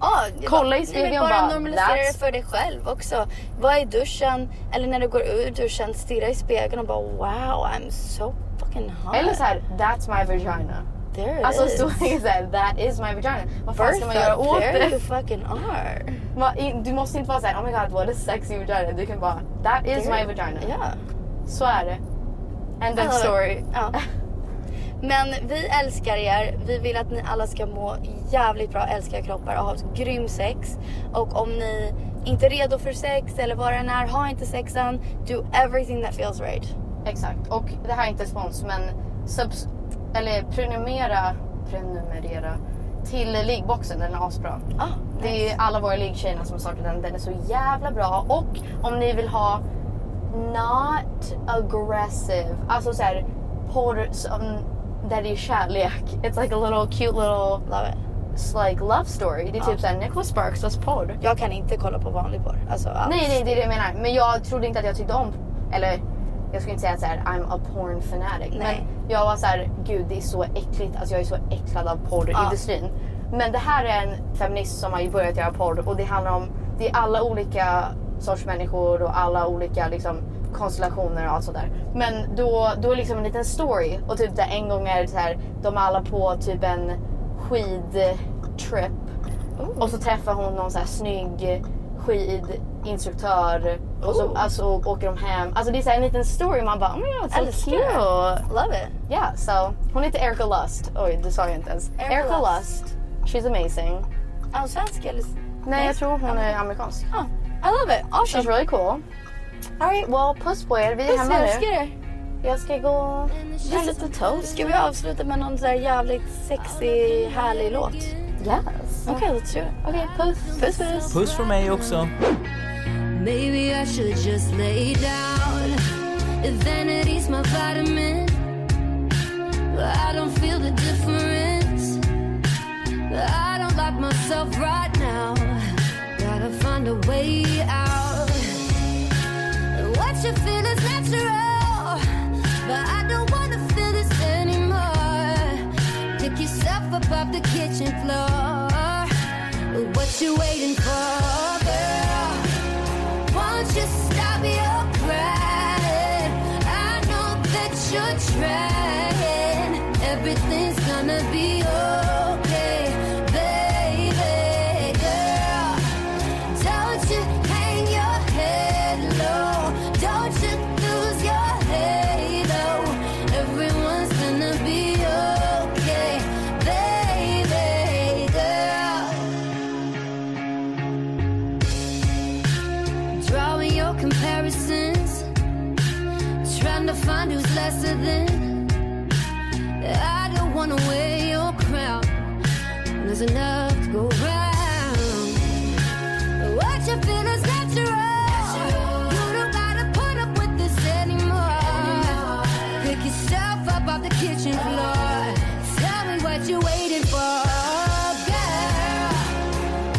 kolla i spegeln och bara, normalisera det för dig själv också. Vad är duschen? Eller när du går ur duschen, stirra i spegeln och bara, wow, I'm so fucking hot. Eller så här, that's my vagina. Alltså storleken såhär, that is my vagina. Vad fan ska man göra åt det? You fucking are. Du måste inte vara såhär, oh my god, what a sexy vagina. Du kan bara, that is my vagina. Yeah. Så är det. End of story. Ja. Men vi älskar er. Vi vill att ni alla ska må jävligt bra, älska kroppar och ha grym sex. Och om ni inte är redo för sex eller vad den är, ha inte sexan. Do everything that feels right. Exakt. Och det här är inte spons, men eller prenumerera till liggboxen, den är asbra. Det är alla våra liggtjejerna som har startat den. Den är så jävla bra. Och om ni vill ha not aggressive, alltså såhär porr som där det är kärlek, it's like a little cute little love, it's like love story. Det är typ såhär Nicholas Sparks porr. Jag kan inte kolla på vanlig porr, alltså, nej, det är det jag menar. Men jag trodde inte att jag tyckte om, eller jag skulle inte säga såhär, I'm a porn fanatic. Nej. Men jag var såhär, gud det är så äckligt. Alltså jag är så äcklad av porrindustrin. Men det här är en feminist som har börjat göra porr. Och det handlar om, det är alla olika sorts människor och alla olika liksom konstellationer och allt sådär. Men då är liksom en liten story. Och typ där en gång är det såhär, de är alla på typ en skidtrip. Och så träffar hon någon såhär snygg skidinstruktör. Och så alltså, åker de hem. Alltså det är så en liten story. Man bara, oh my god, it's so cute. Love it. Yeah, so hon heter Erica Lust. Oj, det sa jag inte ens. Erica Lust. She's amazing. Är hon svensk eller? Nej, jag tror hon är amerikansk. I love it. Awesome. She's really cool. All right, well, puss på er. Vi är hemma nu. Jag ska gå lite toast. Ska vi avsluta med någon där jävligt sexy, härlig låt? Yes. Okay, let's do it. Okay, puss. Puss för mig också. Maybe I should just lay down. If vanity's my vitamin, but I don't feel the difference. I don't like myself right now. Gotta find a way out. What you feel is natural, but I don't wanna feel this anymore. Pick yourself up off the kitchen floor. What you waiting for, girl? Won't you stop your crying? I know that you're trying. Everything's gonna be okay, baby girl. Don't you hang your head low. Don't you lose your halo. Everyone's gonna be okay, baby girl. Drawing your comparisons, trying to find who's lesser than. I don't wanna wear your crown, there's enough to go round. What you feel is natural. You don't gotta put up with this anymore. Pick yourself up off the kitchen floor. Tell me what you're waiting for, girl.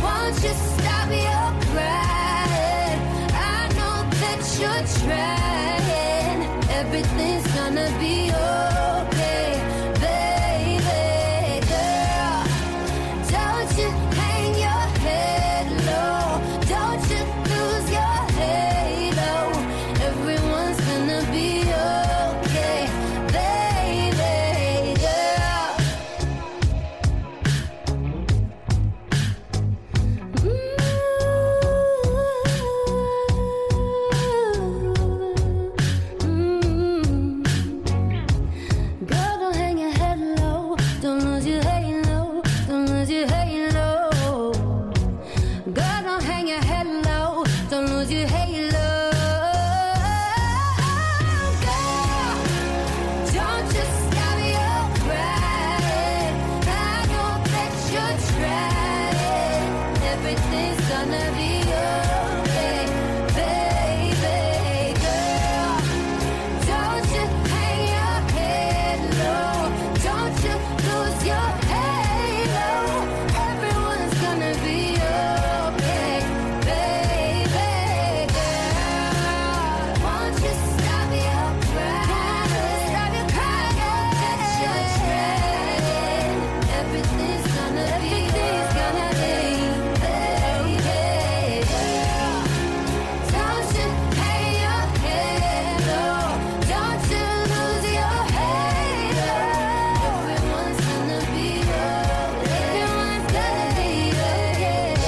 Won't you stop your crying? I know that you're trying. Everything's gonna be okay, baby girl. Don't you hang your head low. Don't you lose your halo. Everyone's lose your halo. Girl, don't hang your head low. Don't lose your halo. Girl, don't just stop your pride. I don't let you try it. Everything's gonna be okay, baby. Girl, don't you hang your head low. Don't you lose your halo. Everyone's gonna be okay, baby. Girl, won't you stop your crying? Stop your crying. Don't let you try it. Everything's gonna be okay, baby. Don't you hang your head low. Don't you lose your halo. Everyone's gonna be okay. Everyone's gonna be okay. Everyone's gonna be okay, baby.